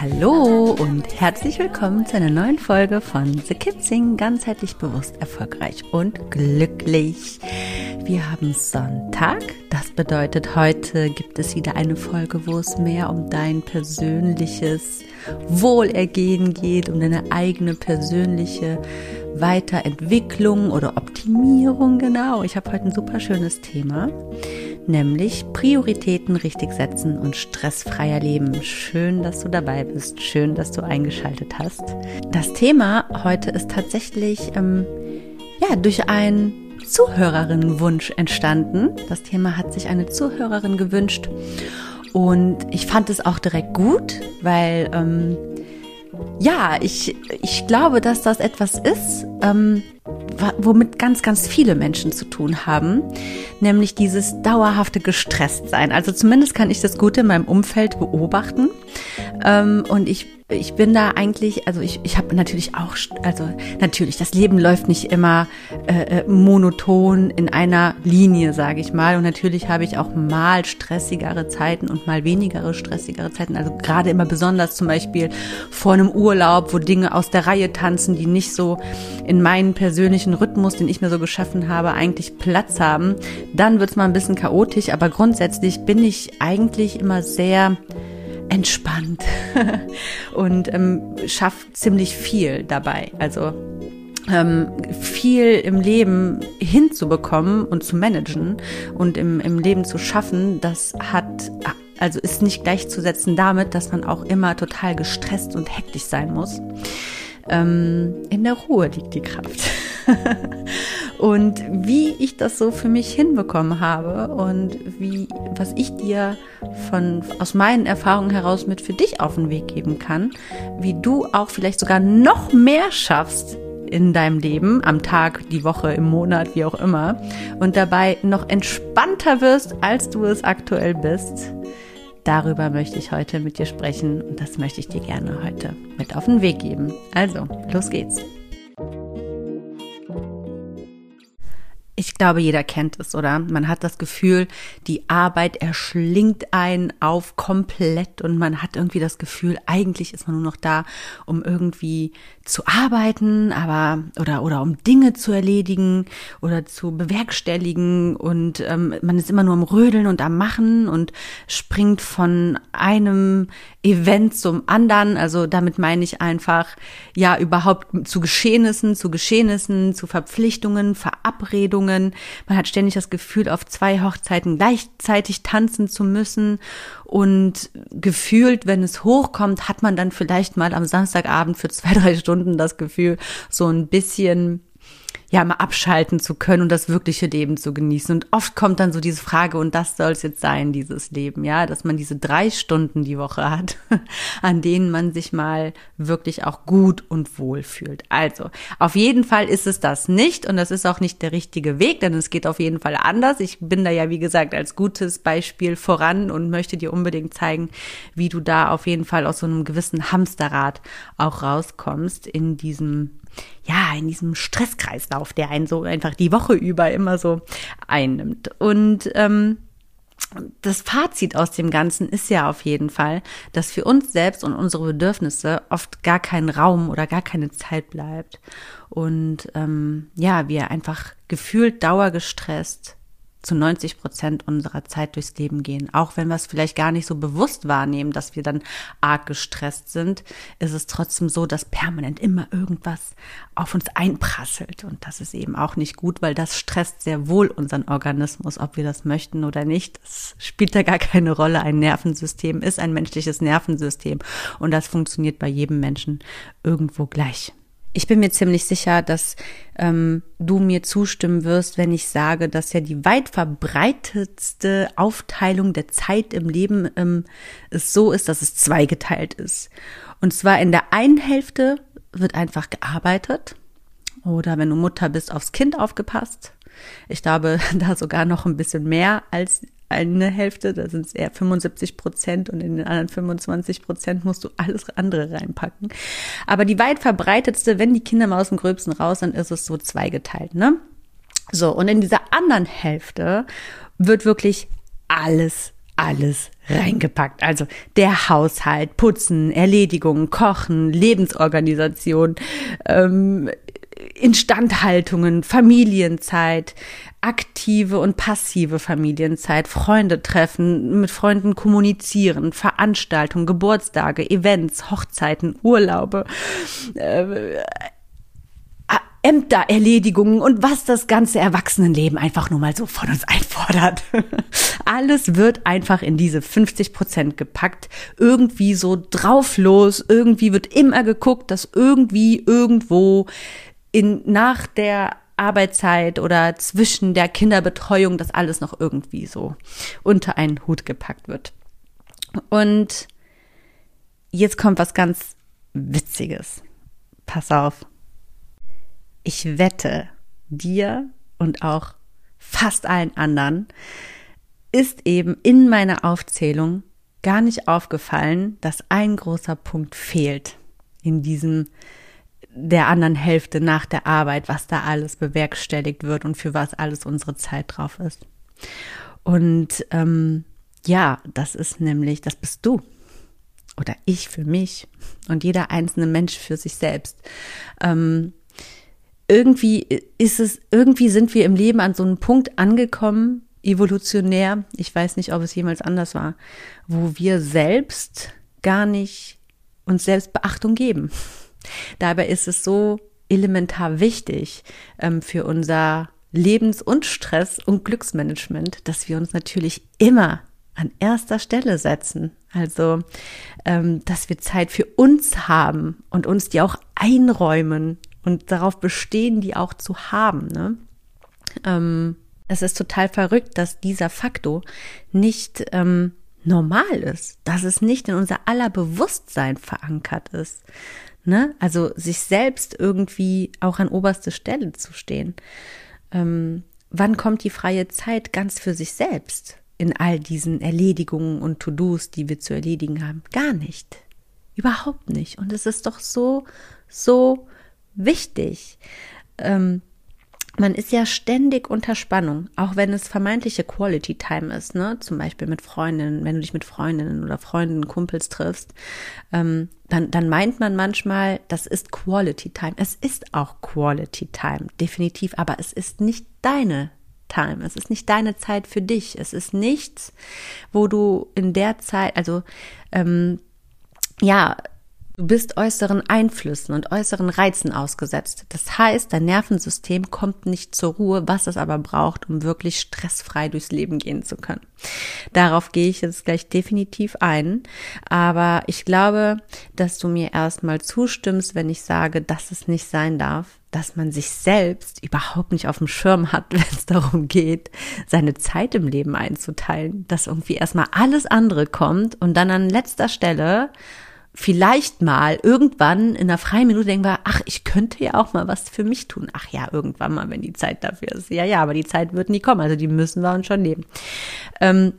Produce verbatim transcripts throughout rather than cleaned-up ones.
Hallo und herzlich willkommen zu einer neuen Folge von The Kim Thing, ganzheitlich bewusst, erfolgreich und glücklich. Wir haben Sonntag, das bedeutet, heute gibt es wieder eine Folge, wo es mehr um dein persönliches Wohlergehen geht, um deine eigene persönliche Weiterentwicklung oder Optimierung, genau. Ich habe heute ein super schönes Thema, nämlich Prioritäten richtig setzen und stressfreier leben. Schön, dass du dabei bist, schön, dass du eingeschaltet hast. Das Thema heute ist tatsächlich ähm, ja, durch einen Zuhörerinnenwunsch entstanden. Das Thema hat sich eine Zuhörerin gewünscht und ich fand es auch direkt gut, weil ähm, ja, ich, ich glaube, dass das etwas ist, ähm, womit ganz, ganz viele Menschen zu tun haben, nämlich dieses dauerhafte Gestresstsein. Also zumindest kann ich das gut in meinem Umfeld beobachten. Ähm, und ich, ich bin da eigentlich, also ich, ich habe natürlich auch, also natürlich, das Leben läuft nicht immer äh, monoton in einer Linie, sage ich mal. Und natürlich habe ich auch mal stressigere Zeiten und mal weniger stressigere Zeiten. Also gerade immer besonders zum Beispiel vor einem Urlaub, wo Dinge aus der Reihe tanzen, die nicht so in meinen persönlichen Rhythmus, den ich mir so geschaffen habe, eigentlich Platz haben. Dann wird es mal ein bisschen chaotisch, aber grundsätzlich bin ich eigentlich immer sehr entspannt und ähm, schafft ziemlich viel dabei. Also ähm, viel im Leben hinzubekommen und zu managen und im, im Leben zu schaffen, das hat... Also ist nicht gleichzusetzen damit, dass man auch immer total gestresst und hektisch sein muss. Ähm, in der Ruhe liegt die Kraft. Und wie ich das so für mich hinbekommen habe und wie, was ich dir von, aus meinen Erfahrungen heraus mit für dich auf den Weg geben kann, wie du auch vielleicht sogar noch mehr schaffst in deinem Leben, am Tag, die Woche, im Monat, wie auch immer, und dabei noch entspannter wirst, als du es aktuell bist. Darüber möchte ich heute mit dir sprechen und das möchte ich dir gerne heute mit auf den Weg geben. Also, los geht's. Ich glaube, jeder kennt es, oder? Man hat das Gefühl, die Arbeit erschlingt einen auf komplett und man hat irgendwie das Gefühl, eigentlich ist man nur noch da, um irgendwie zu arbeiten, aber oder oder um Dinge zu erledigen oder zu bewerkstelligen und ähm, man ist immer nur am Rödeln und am Machen und springt von einem Event zum anderen. Also damit meine ich einfach, ja, überhaupt zu Geschehnissen, zu Geschehnissen, zu Verpflichtungen, Verabredungen. Man hat ständig das Gefühl, auf zwei Hochzeiten gleichzeitig tanzen zu müssen und gefühlt, wenn es hochkommt, hat man dann vielleicht mal am Samstagabend für zwei, drei Stunden das Gefühl, so ein bisschen, ja, mal abschalten zu können und das wirkliche Leben zu genießen. Und oft kommt dann so diese Frage, und das soll es jetzt sein, dieses Leben, ja, dass man diese drei Stunden die Woche hat, an denen man sich mal wirklich auch gut und wohl fühlt. Also, auf jeden Fall ist es das nicht und das ist auch nicht der richtige Weg, denn es geht auf jeden Fall anders. Ich bin da ja, wie gesagt, als gutes Beispiel voran und möchte dir unbedingt zeigen, wie du da auf jeden Fall aus so einem gewissen Hamsterrad auch rauskommst in diesem ja, in diesem Stresskreislauf, der einen so einfach die Woche über immer so einnimmt. Und ähm, das Fazit aus dem Ganzen ist ja auf jeden Fall, dass für uns selbst und unsere Bedürfnisse oft gar kein Raum oder gar keine Zeit bleibt. Und ähm, ja, wir einfach gefühlt dauergestresst zu neunzig Prozent unserer Zeit durchs Leben gehen. Auch wenn wir es vielleicht gar nicht so bewusst wahrnehmen, dass wir dann arg gestresst sind, ist es trotzdem so, dass permanent immer irgendwas auf uns einprasselt. Und das ist eben auch nicht gut, weil das stresst sehr wohl unseren Organismus, ob wir das möchten oder nicht. Es spielt da gar keine Rolle. Ein Nervensystem ist ein menschliches Nervensystem. Und das funktioniert bei jedem Menschen irgendwo gleich. Ich bin mir ziemlich sicher, dass ähm, du mir zustimmen wirst, wenn ich sage, dass ja die weit verbreitetste Aufteilung der Zeit im Leben ähm, es so ist, dass es zweigeteilt ist. Und zwar in der einen Hälfte wird einfach gearbeitet oder wenn du Mutter bist, aufs Kind aufgepasst. Ich glaube, da sogar noch ein bisschen mehr als eine Hälfte, da sind es eher fünfundsiebzig Prozent und in den anderen fünfundzwanzig Prozent musst du alles andere reinpacken. Aber die weit verbreitetste, wenn die Kinder mal aus dem Gröbsten raus sind, ist es so zweigeteilt, ne? So, und in dieser anderen Hälfte wird wirklich alles, alles reingepackt. Also der Haushalt, Putzen, Erledigungen, Kochen, Lebensorganisation, ähm, Instandhaltungen, Familienzeit, aktive und passive Familienzeit, Freunde treffen, mit Freunden kommunizieren, Veranstaltungen, Geburtstage, Events, Hochzeiten, Urlaube, äh, Ämtererledigungen und was das ganze Erwachsenenleben einfach nur mal so von uns einfordert. Alles wird einfach in diese fünfzig Prozent gepackt, irgendwie so drauflos, irgendwie wird immer geguckt, dass irgendwie irgendwo in nach der Arbeitszeit oder zwischen der Kinderbetreuung, dass alles noch irgendwie so unter einen Hut gepackt wird. Und jetzt kommt was ganz Witziges. Pass auf. Ich wette, dir und auch fast allen anderen ist eben in meiner Aufzählung gar nicht aufgefallen, dass ein großer Punkt fehlt in diesem der anderen Hälfte nach der Arbeit, was da alles bewerkstelligt wird und für was alles unsere Zeit drauf ist. Und ähm, ja, das ist nämlich, das bist du oder ich für mich und jeder einzelne Mensch für sich selbst. Ähm, irgendwie ist es, irgendwie sind wir im Leben an so einem Punkt angekommen, evolutionär, ich weiß nicht, ob es jemals anders war, wo wir selbst gar nicht uns selbst Beachtung geben. Dabei ist es so elementar wichtig ähm, für unser Lebens- und Stress- und Glücksmanagement, dass wir uns natürlich immer an erster Stelle setzen. Also, ähm, dass wir Zeit für uns haben und uns die auch einräumen und darauf bestehen, die auch zu haben, ne? Ähm, es ist total verrückt, dass dieser Faktor nicht ähm, normal ist, dass es nicht in unser aller Bewusstsein verankert ist. Ne? Also sich selbst irgendwie auch an oberste Stelle zu stehen. Ähm, wann kommt die freie Zeit ganz für sich selbst in all diesen Erledigungen und To-Dos, die wir zu erledigen haben? Gar nicht. Überhaupt nicht. Und es ist doch so, so wichtig. Ähm, man ist ja ständig unter Spannung, auch wenn es vermeintliche Quality Time ist, ne? Zum Beispiel mit Freundinnen, wenn du dich mit Freundinnen oder Freunden, Kumpels triffst, ähm, Dann, dann meint man manchmal, das ist Quality Time. Es ist auch Quality Time, definitiv, aber es ist nicht deine Time, es ist nicht deine Zeit für dich, es ist nichts, wo du in der Zeit, also ähm, ja, du bist äußeren Einflüssen und äußeren Reizen ausgesetzt. Das heißt, dein Nervensystem kommt nicht zur Ruhe, was es aber braucht, um wirklich stressfrei durchs Leben gehen zu können. Darauf gehe ich jetzt gleich definitiv ein, aber ich glaube, dass du mir erstmal zustimmst, wenn ich sage, dass es nicht sein darf, dass man sich selbst überhaupt nicht auf dem Schirm hat, wenn es darum geht, seine Zeit im Leben einzuteilen, dass irgendwie erstmal alles andere kommt und dann an letzter Stelle vielleicht mal irgendwann in einer freien Minute denken wir, ach, ich könnte ja auch mal was für mich tun. Ach ja, irgendwann mal, wenn die Zeit dafür ist. Ja, ja, aber die Zeit wird nie kommen, also die müssen wir uns schon nehmen. Ähm,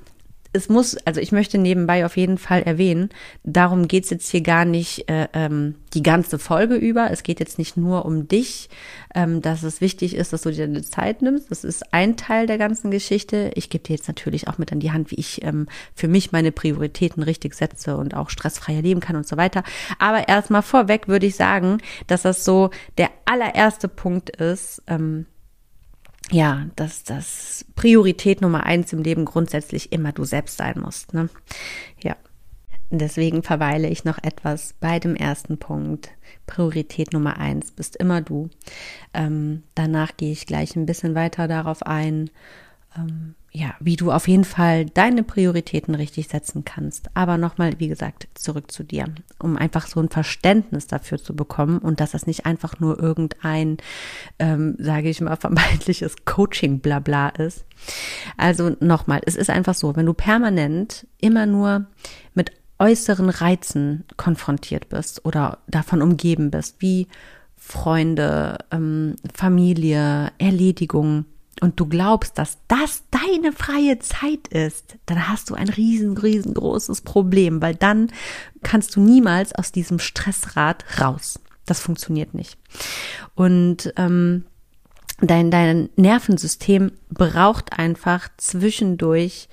es muss, also ich möchte nebenbei auf jeden Fall erwähnen, darum geht's jetzt hier gar nicht äh, ähm, die ganze Folge über. Es geht jetzt nicht nur um dich, ähm, dass es wichtig ist, dass du dir eine Zeit nimmst. Das ist ein Teil der ganzen Geschichte. Ich gebe dir jetzt natürlich auch mit an die Hand, wie ich ähm, für mich meine Prioritäten richtig setze und auch stressfreier leben kann und so weiter. Aber erstmal vorweg würde ich sagen, dass das so der allererste Punkt ist, ähm, ja, dass das Priorität Nummer eins im Leben grundsätzlich immer du selbst sein musst, ne? Ja. Deswegen verweile ich noch etwas bei dem ersten Punkt. Priorität Nummer eins bist immer du. Ähm, danach gehe ich gleich ein bisschen weiter darauf ein, ähm, ja, wie du auf jeden Fall deine Prioritäten richtig setzen kannst. Aber nochmal, wie gesagt, zurück zu dir, um einfach so ein Verständnis dafür zu bekommen und dass das nicht einfach nur irgendein, ähm, sage ich mal, vermeintliches Coaching-Blabla ist. Also nochmal, es ist einfach so, wenn du permanent immer nur mit äußeren Reizen konfrontiert bist oder davon umgeben bist, wie Freunde, ähm, Familie, Erledigungen, und du glaubst, dass das deine freie Zeit ist, dann hast du ein riesen, riesengroßes Problem, weil dann kannst du niemals aus diesem Stressrad raus. Das funktioniert nicht. Und ähm, dein, dein Nervensystem braucht einfach zwischendurch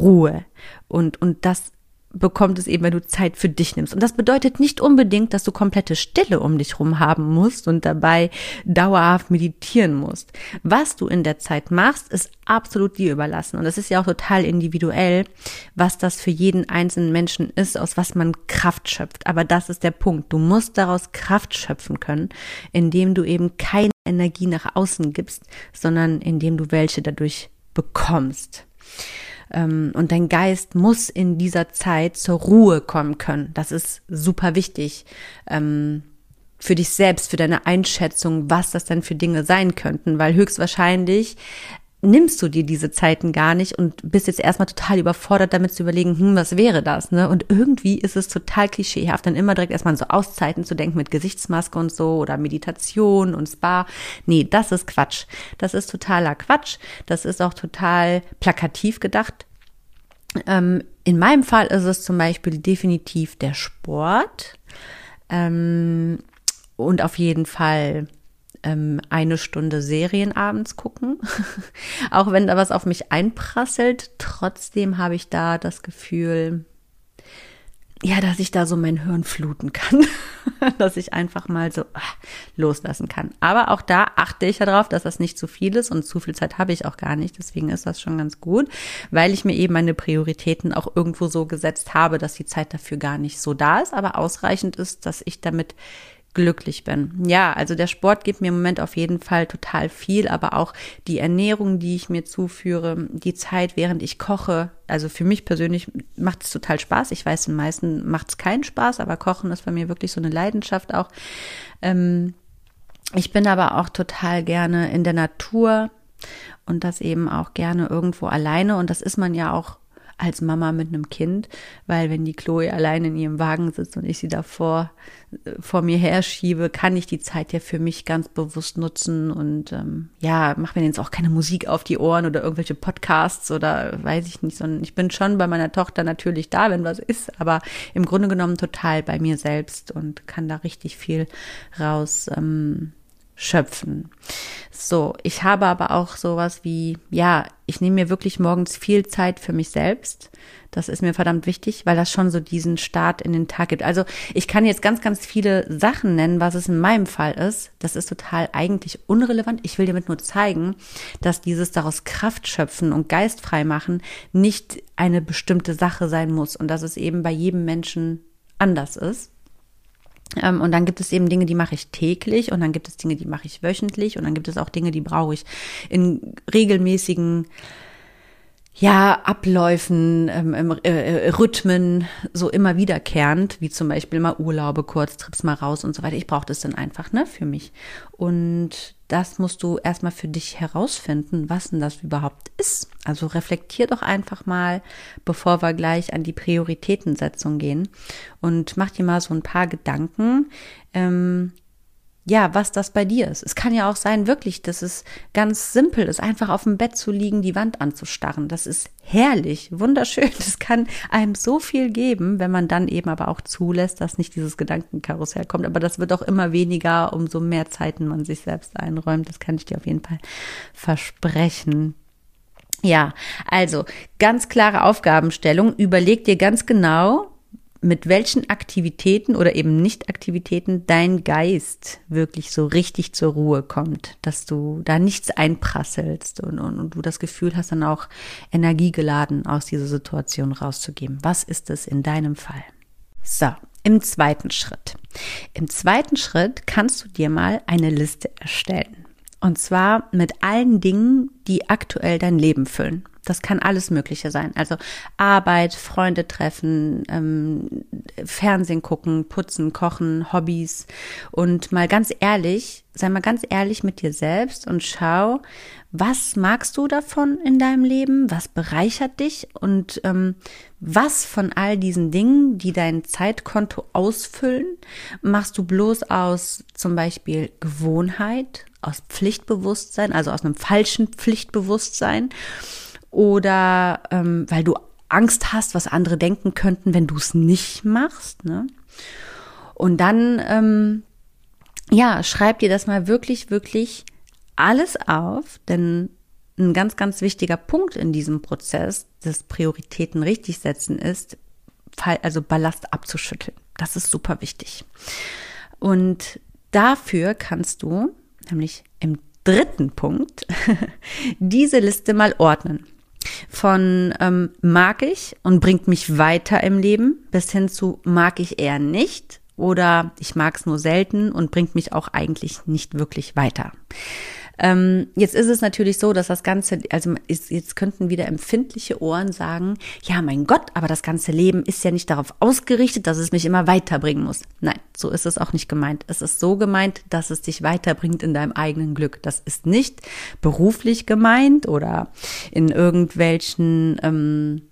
Ruhe und, und das bekommt es eben, wenn du Zeit für dich nimmst. Und das bedeutet nicht unbedingt, dass du komplette Stille um dich rum haben musst und dabei dauerhaft meditieren musst. Was du in der Zeit machst, ist absolut dir überlassen. Und das ist ja auch total individuell, was das für jeden einzelnen Menschen ist, aus was man Kraft schöpft. Aber das ist der Punkt. Du musst daraus Kraft schöpfen können, indem du eben keine Energie nach außen gibst, sondern indem du welche dadurch bekommst. Und dein Geist muss in dieser Zeit zur Ruhe kommen können. Das ist super wichtig für dich selbst, für deine Einschätzung, was das denn für Dinge sein könnten. Weil höchstwahrscheinlich nimmst du dir diese Zeiten gar nicht und bist jetzt erstmal total überfordert, damit zu überlegen, hm, was wäre das, ne? Und irgendwie ist es total klischeehaft, dann immer direkt erstmal an so Auszeiten zu denken mit Gesichtsmaske und so oder Meditation und Spa. Nee, das ist Quatsch. Das ist totaler Quatsch. Das ist auch total plakativ gedacht. Ähm, in meinem Fall ist es zum Beispiel definitiv der Sport. Ähm, und auf jeden Fall eine Stunde Serien abends gucken, auch wenn da was auf mich einprasselt, trotzdem habe ich da das Gefühl, ja, dass ich da so mein Hirn fluten kann, dass ich einfach mal so loslassen kann. Aber auch da achte ich ja darauf, dass das nicht zu viel ist und zu viel Zeit habe ich auch gar nicht, deswegen ist das schon ganz gut, weil ich mir eben meine Prioritäten auch irgendwo so gesetzt habe, dass die Zeit dafür gar nicht so da ist, aber ausreichend ist, dass ich damit glücklich bin. Ja, also der Sport gibt mir im Moment auf jeden Fall total viel, aber auch die Ernährung, die ich mir zuführe, die Zeit, während ich koche, also für mich persönlich macht es total Spaß. Ich weiß, den meisten macht es keinen Spaß, aber Kochen ist bei mir wirklich so eine Leidenschaft auch. Ähm, ich bin aber auch total gerne in der Natur und das eben auch gerne irgendwo alleine und das ist man ja auch als Mama mit einem Kind, weil wenn die Chloe allein in ihrem Wagen sitzt und ich sie davor vor mir herschiebe, kann ich die Zeit ja für mich ganz bewusst nutzen und ähm, ja, mach mir jetzt auch keine Musik auf die Ohren oder irgendwelche Podcasts oder weiß ich nicht, sondern ich bin schon bei meiner Tochter natürlich da, wenn was ist, aber im Grunde genommen total bei mir selbst und kann da richtig viel raus ähm, schöpfen. So, ich habe aber auch sowas wie, ja, ich nehme mir wirklich morgens viel Zeit für mich selbst. Das ist mir verdammt wichtig, weil das schon so diesen Start in den Tag gibt. Also ich kann jetzt ganz, ganz viele Sachen nennen, was es in meinem Fall ist. Das ist total eigentlich unrelevant. Ich will damit nur zeigen, dass dieses daraus Kraft schöpfen und Geist frei machen nicht eine bestimmte Sache sein muss und dass es eben bei jedem Menschen anders ist. Und dann gibt es eben Dinge, die mache ich täglich und dann gibt es Dinge, die mache ich wöchentlich und dann gibt es auch Dinge, die brauche ich in regelmäßigen, ja, Abläufen, ähm, äh, Rhythmen, so immer wiederkehrend, wie zum Beispiel mal Urlaube, Kurztrips mal raus und so weiter. Ich brauche das dann einfach, ne, für mich. Und das musst du erstmal für dich herausfinden, was denn das überhaupt ist. Also reflektier doch einfach mal, bevor wir gleich an die Prioritätensetzung gehen und mach dir mal so ein paar Gedanken, ähm, ja, was das bei dir ist. Es kann ja auch sein, wirklich, dass es ganz simpel ist, einfach auf dem Bett zu liegen, die Wand anzustarren. Das ist herrlich, wunderschön. Das kann einem so viel geben, wenn man dann eben aber auch zulässt, dass nicht dieses Gedankenkarussell kommt. Aber das wird auch immer weniger, umso mehr Zeiten man sich selbst einräumt. Das kann ich dir auf jeden Fall versprechen. Ja, also ganz klare Aufgabenstellung. Überleg dir ganz genau, mit welchen Aktivitäten oder eben Nicht-Aktivitäten dein Geist wirklich so richtig zur Ruhe kommt, dass du da nichts einprasselst und, und, und du das Gefühl hast, dann auch energiegeladen aus dieser Situation rauszugeben. Was ist es in deinem Fall? So, im zweiten Schritt. Im zweiten Schritt kannst du dir mal eine Liste erstellen. Und zwar mit allen Dingen, die aktuell dein Leben füllen. Das kann alles Mögliche sein. Also Arbeit, Freunde treffen, ähm, Fernsehen gucken, putzen, kochen, Hobbys. Und mal ganz ehrlich, sei mal ganz ehrlich mit dir selbst und schau, was magst du davon in deinem Leben? Was bereichert dich? Und ähm, was von all diesen Dingen, die dein Zeitkonto ausfüllen, machst du bloß aus zum Beispiel Gewohnheit, aus Pflichtbewusstsein, also aus einem falschen Pflichtbewusstsein? Oder ähm, weil du Angst hast, was andere denken könnten, wenn du es nicht machst, ne? Und dann, ähm, ja, schreib dir das mal wirklich, wirklich alles auf, denn ein ganz, ganz wichtiger Punkt in diesem Prozess des Prioritäten richtig setzen ist, also Ballast abzuschütteln. Das ist super wichtig. Und dafür kannst du, nämlich im dritten Punkt, diese Liste mal ordnen. Von ähm, mag ich und bringt mich weiter im Leben bis hin zu mag ich eher nicht oder ich mag es nur selten und bringt mich auch eigentlich nicht wirklich weiter. Ähm, jetzt ist es natürlich so, dass das Ganze, also ist, jetzt könnten wieder empfindliche Ohren sagen, ja mein Gott, aber das ganze Leben ist ja nicht darauf ausgerichtet, dass es mich immer weiterbringen muss. Nein, so ist es auch nicht gemeint. Es ist so gemeint, dass es dich weiterbringt in deinem eigenen Glück. Das ist nicht beruflich gemeint oder in irgendwelchen ähm,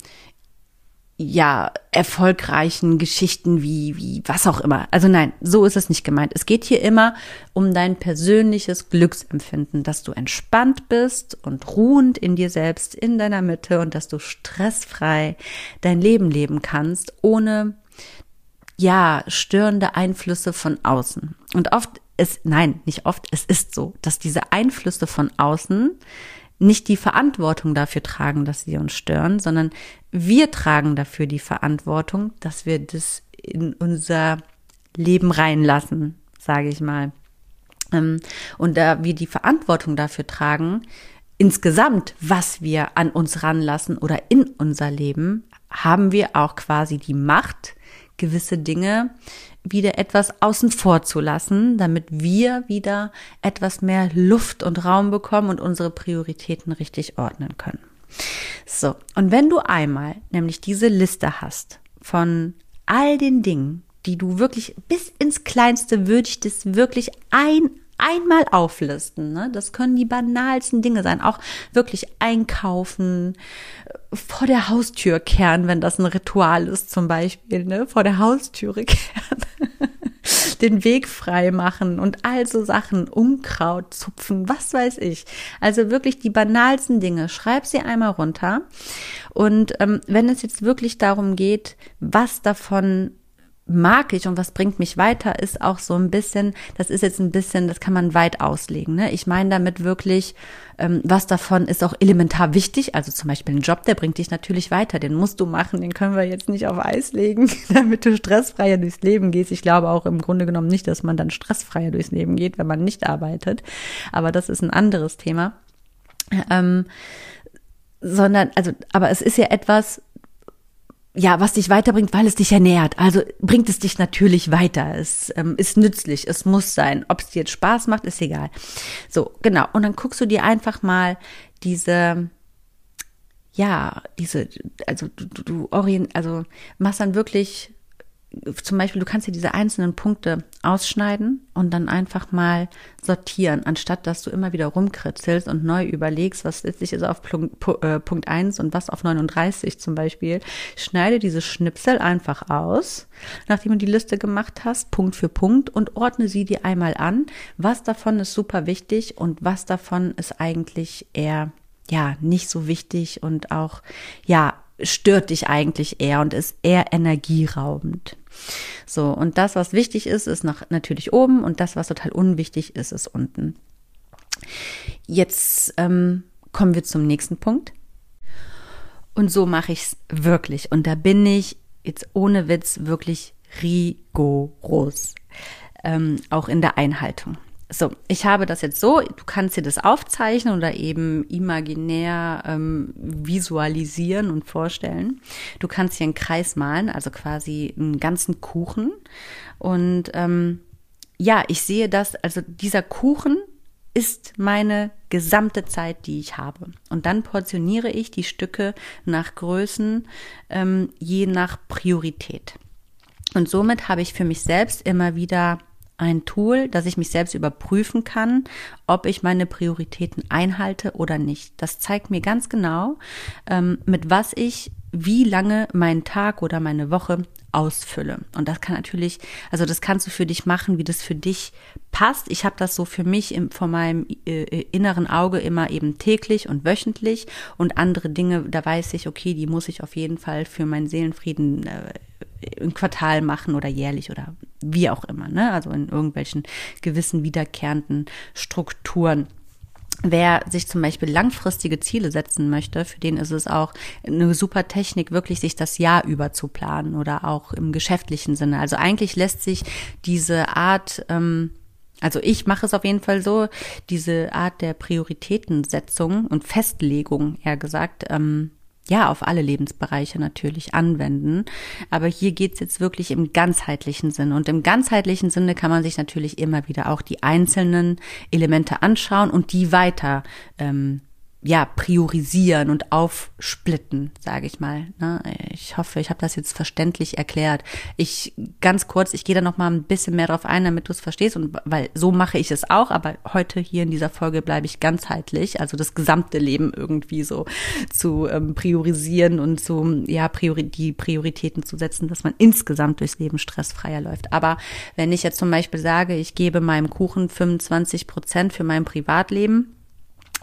ja, erfolgreichen Geschichten wie, wie, was auch immer. Also nein, so ist es nicht gemeint. Es geht hier immer um dein persönliches Glücksempfinden, dass du entspannt bist und ruhend in dir selbst, in deiner Mitte und dass du stressfrei dein Leben leben kannst, ohne, ja, störende Einflüsse von außen. Und oft ist, nein, nicht oft, es ist so, dass diese Einflüsse von außen nicht die Verantwortung dafür tragen, dass sie uns stören, sondern wir tragen dafür die Verantwortung, dass wir das in unser Leben reinlassen, sage ich mal. Und da wir die Verantwortung dafür tragen, insgesamt, was wir an uns ranlassen oder in unser Leben, haben wir auch quasi die Macht, gewisse Dinge wieder etwas außen vor zu lassen, damit wir wieder etwas mehr Luft und Raum bekommen und unsere Prioritäten richtig ordnen können. So, und wenn du einmal nämlich diese Liste hast von all den Dingen, die du wirklich bis ins Kleinste würdigst, das wirklich ein einmal auflisten, ne? Das können die banalsten Dinge sein, auch wirklich einkaufen, vor der Haustür kehren, wenn das ein Ritual ist zum Beispiel, ne? Vor der Haustüre kehren, den Weg frei machen und all so Sachen, Unkraut zupfen, was weiß ich. Also wirklich die banalsten Dinge, schreib sie einmal runter und ähm, wenn es jetzt wirklich darum geht, was davon mag ich und was bringt mich weiter, ist auch so ein bisschen, das ist jetzt ein bisschen, das kann man weit auslegen, ne? Ich meine damit wirklich, ähm, was davon ist auch elementar wichtig, also zum Beispiel ein Job, der bringt dich natürlich weiter, den musst du machen, den können wir jetzt nicht auf Eis legen, damit du stressfreier durchs Leben gehst. Ich glaube auch im Grunde genommen nicht, dass man dann stressfreier durchs Leben geht, wenn man nicht arbeitet, aber das ist ein anderes Thema, ähm, sondern, also, aber es ist ja etwas, ja, was dich weiterbringt, weil es dich ernährt. Also bringt es dich natürlich weiter. Es ähm, ist nützlich, es muss sein. Ob es dir jetzt Spaß macht, ist egal. So, genau. Und dann guckst du dir einfach mal diese, ja, diese, also du, du orient, also machst dann wirklich, zum Beispiel, du kannst dir diese einzelnen Punkte ausschneiden und dann einfach mal sortieren, anstatt dass du immer wieder rumkritzelst und neu überlegst, was letztlich ist auf Punkt eins und was auf neununddreißig zum Beispiel. Schneide diese Schnipsel einfach aus, nachdem du die Liste gemacht hast, Punkt für Punkt und ordne sie dir einmal an. Was davon ist super wichtig und was davon ist eigentlich eher, ja, nicht so wichtig und auch, ja, stört dich eigentlich eher und ist eher energieraubend. So, und das, was wichtig ist, ist nach, natürlich oben und das, was total unwichtig ist, ist unten. Jetzt ähm, kommen wir zum nächsten Punkt. Und so mache ich es wirklich. Und da bin ich jetzt ohne Witz wirklich rigoros, ähm, auch in der Einhaltung. So, ich habe das jetzt so, du kannst dir das aufzeichnen oder eben imaginär ähm, visualisieren und vorstellen. Du kannst dir einen Kreis malen, also quasi einen ganzen Kuchen. Und ähm, ja, ich sehe das, also dieser Kuchen ist meine gesamte Zeit, die ich habe. Und dann portioniere ich die Stücke nach Größen, ähm, je nach Priorität. Und somit habe ich für mich selbst immer wieder ein Tool, dass ich mich selbst überprüfen kann, ob ich meine Prioritäten einhalte oder nicht. Das zeigt mir ganz genau, ähm, mit was ich wie lange meinen Tag oder meine Woche ausfülle. Und das kann natürlich, also das kannst du für dich machen, wie das für dich passt. Ich habe das so für mich im, vor meinem äh, inneren Auge immer eben täglich und wöchentlich, und andere Dinge, da weiß ich, okay, die muss ich auf jeden Fall für meinen Seelenfrieden äh, im Quartal machen oder jährlich oder wie auch immer, ne? Also in irgendwelchen gewissen wiederkehrenden Strukturen. Wer sich zum Beispiel langfristige Ziele setzen möchte, für den ist es auch eine super Technik, wirklich sich das Jahr über zu planen oder auch im geschäftlichen Sinne. Also eigentlich lässt sich diese Art, ähm, also ich mache es auf jeden Fall so, diese Art der Prioritätensetzung und Festlegung, eher gesagt, ähm, ja, auf alle Lebensbereiche natürlich anwenden. Aber hier geht's jetzt wirklich im ganzheitlichen Sinne. Und im ganzheitlichen Sinne kann man sich natürlich immer wieder auch die einzelnen Elemente anschauen und die weiter ähm, ja, priorisieren und aufsplitten, sage ich mal. Ne? Ich hoffe, ich habe das jetzt verständlich erklärt. Ich ganz kurz, ich gehe da noch mal ein bisschen mehr drauf ein, damit du es verstehst, und weil so mache ich es auch, aber heute hier in dieser Folge bleibe ich ganzheitlich, also das gesamte Leben irgendwie so zu ähm, priorisieren und zu ja priori- die Prioritäten zu setzen, dass man insgesamt durchs Leben stressfreier läuft. Aber wenn ich jetzt zum Beispiel sage, ich gebe meinem Kuchen fünfundzwanzig Prozent für mein Privatleben,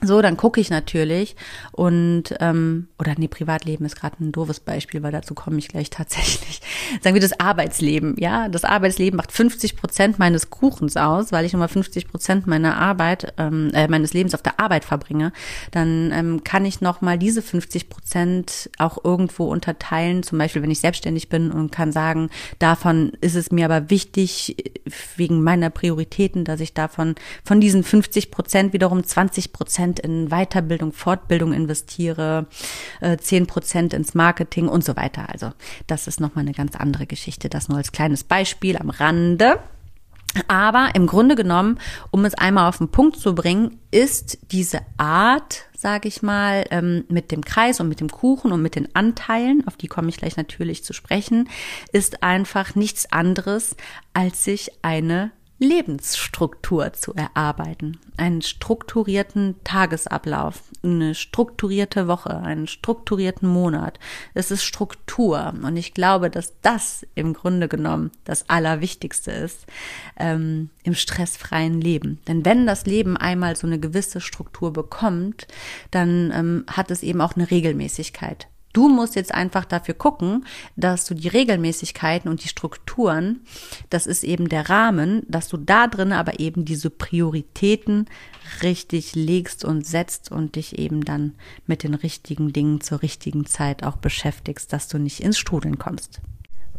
so, dann gucke ich natürlich und, ähm, oder nee, Privatleben ist gerade ein doofes Beispiel, weil dazu komme ich gleich tatsächlich. Sagen wir das Arbeitsleben, ja, das Arbeitsleben macht fünfzig Prozent meines Kuchens aus, weil ich nochmal fünfzig Prozent meiner Arbeit, ähm, äh, meines Lebens auf der Arbeit verbringe. Dann ähm, kann ich nochmal diese fünfzig Prozent auch irgendwo unterteilen, zum Beispiel, wenn ich selbstständig bin und kann sagen, davon ist es mir aber wichtig, wegen meiner Prioritäten, dass ich davon, von diesen fünfzig Prozent wiederum zwanzig Prozent in Weiterbildung, Fortbildung investiere, zehn Prozent ins Marketing und so weiter. Also das ist nochmal eine ganz andere Geschichte. Das nur als kleines Beispiel am Rande. Aber im Grunde genommen, um es einmal auf den Punkt zu bringen, ist diese Art, sage ich mal, mit dem Kreis und mit dem Kuchen und mit den Anteilen, auf die komme ich gleich natürlich zu sprechen, ist einfach nichts anderes, als sich eine Lebensstruktur zu erarbeiten, einen strukturierten Tagesablauf, eine strukturierte Woche, einen strukturierten Monat. Es ist Struktur, und ich glaube, dass das im Grunde genommen das Allerwichtigste ist ähm, im stressfreien Leben. Denn wenn das Leben einmal so eine gewisse Struktur bekommt, dann ähm, hat es eben auch eine Regelmäßigkeit. Du musst jetzt einfach dafür gucken, dass du die Regelmäßigkeiten und die Strukturen, das ist eben der Rahmen, dass du da drin aber eben diese Prioritäten richtig legst und setzt und dich eben dann mit den richtigen Dingen zur richtigen Zeit auch beschäftigst, dass du nicht ins Strudeln kommst.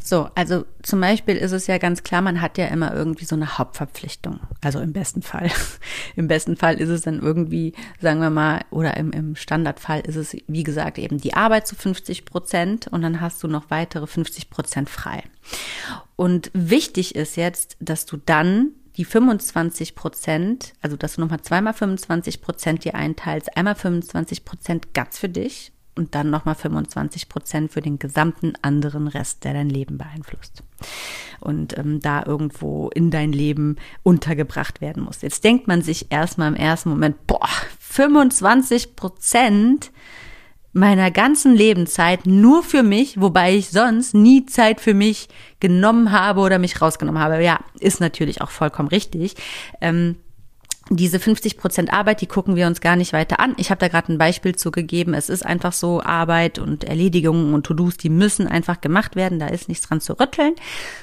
So, also zum Beispiel ist es ja ganz klar, man hat ja immer irgendwie so eine Hauptverpflichtung, also im besten Fall. Im besten Fall ist es dann irgendwie, sagen wir mal, oder im, im Standardfall ist es, wie gesagt, eben die Arbeit zu fünfzig Prozent, und dann hast du noch weitere fünfzig Prozent frei. Und wichtig ist jetzt, dass du dann die fünfundzwanzig Prozent, also dass du nochmal zweimal fünfundzwanzig Prozent dir einteilst, einmal fünfundzwanzig Prozent ganz für dich, und dann nochmal fünfundzwanzig Prozent für den gesamten anderen Rest, der dein Leben beeinflusst und ähm, da irgendwo in dein Leben untergebracht werden muss. Jetzt denkt man sich erstmal im ersten Moment, boah, fünfundzwanzig Prozent meiner ganzen Lebenszeit nur für mich, wobei ich sonst nie Zeit für mich genommen habe oder mich rausgenommen habe. Ja, ist natürlich auch vollkommen richtig. Ähm, Diese fünfzig Prozent Arbeit, die gucken wir uns gar nicht weiter an. Ich habe da gerade ein Beispiel zu gegeben. Es ist einfach so, Arbeit und Erledigungen und To-Dos, die müssen einfach gemacht werden. Da ist nichts dran zu rütteln.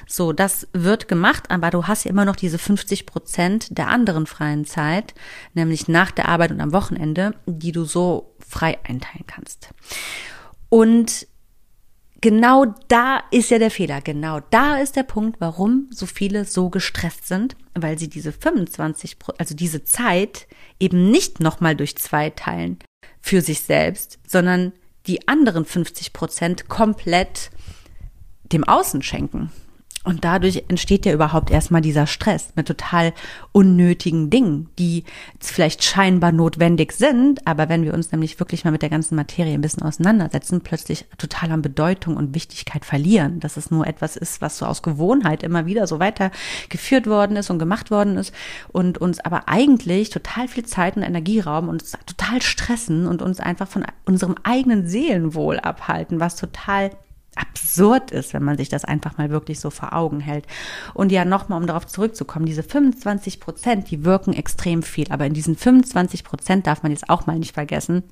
So, das wird gemacht, aber du hast ja immer noch diese fünfzig Prozent der anderen freien Zeit, nämlich nach der Arbeit und am Wochenende, die du so frei einteilen kannst. Und genau da ist ja der Fehler, genau da ist der Punkt, warum so viele so gestresst sind, weil sie diese fünfundzwanzig, also diese Zeit eben nicht nochmal durch zwei teilen für sich selbst, sondern die anderen fünfzig Prozent komplett dem Außen schenken. Und dadurch entsteht ja überhaupt erstmal dieser Stress mit total unnötigen Dingen, die vielleicht scheinbar notwendig sind, aber wenn wir uns nämlich wirklich mal mit der ganzen Materie ein bisschen auseinandersetzen, plötzlich total an Bedeutung und Wichtigkeit verlieren, dass es nur etwas ist, was so aus Gewohnheit immer wieder so weitergeführt worden ist und gemacht worden ist und uns aber eigentlich total viel Zeit und Energie rauben und uns total stressen und uns einfach von unserem eigenen Seelenwohl abhalten, was total absurd ist, wenn man sich das einfach mal wirklich so vor Augen hält. Und ja, nochmal, um darauf zurückzukommen, diese fünfundzwanzig Prozent, die wirken extrem viel, aber in diesen fünfundzwanzig Prozent darf man jetzt auch mal nicht vergessen,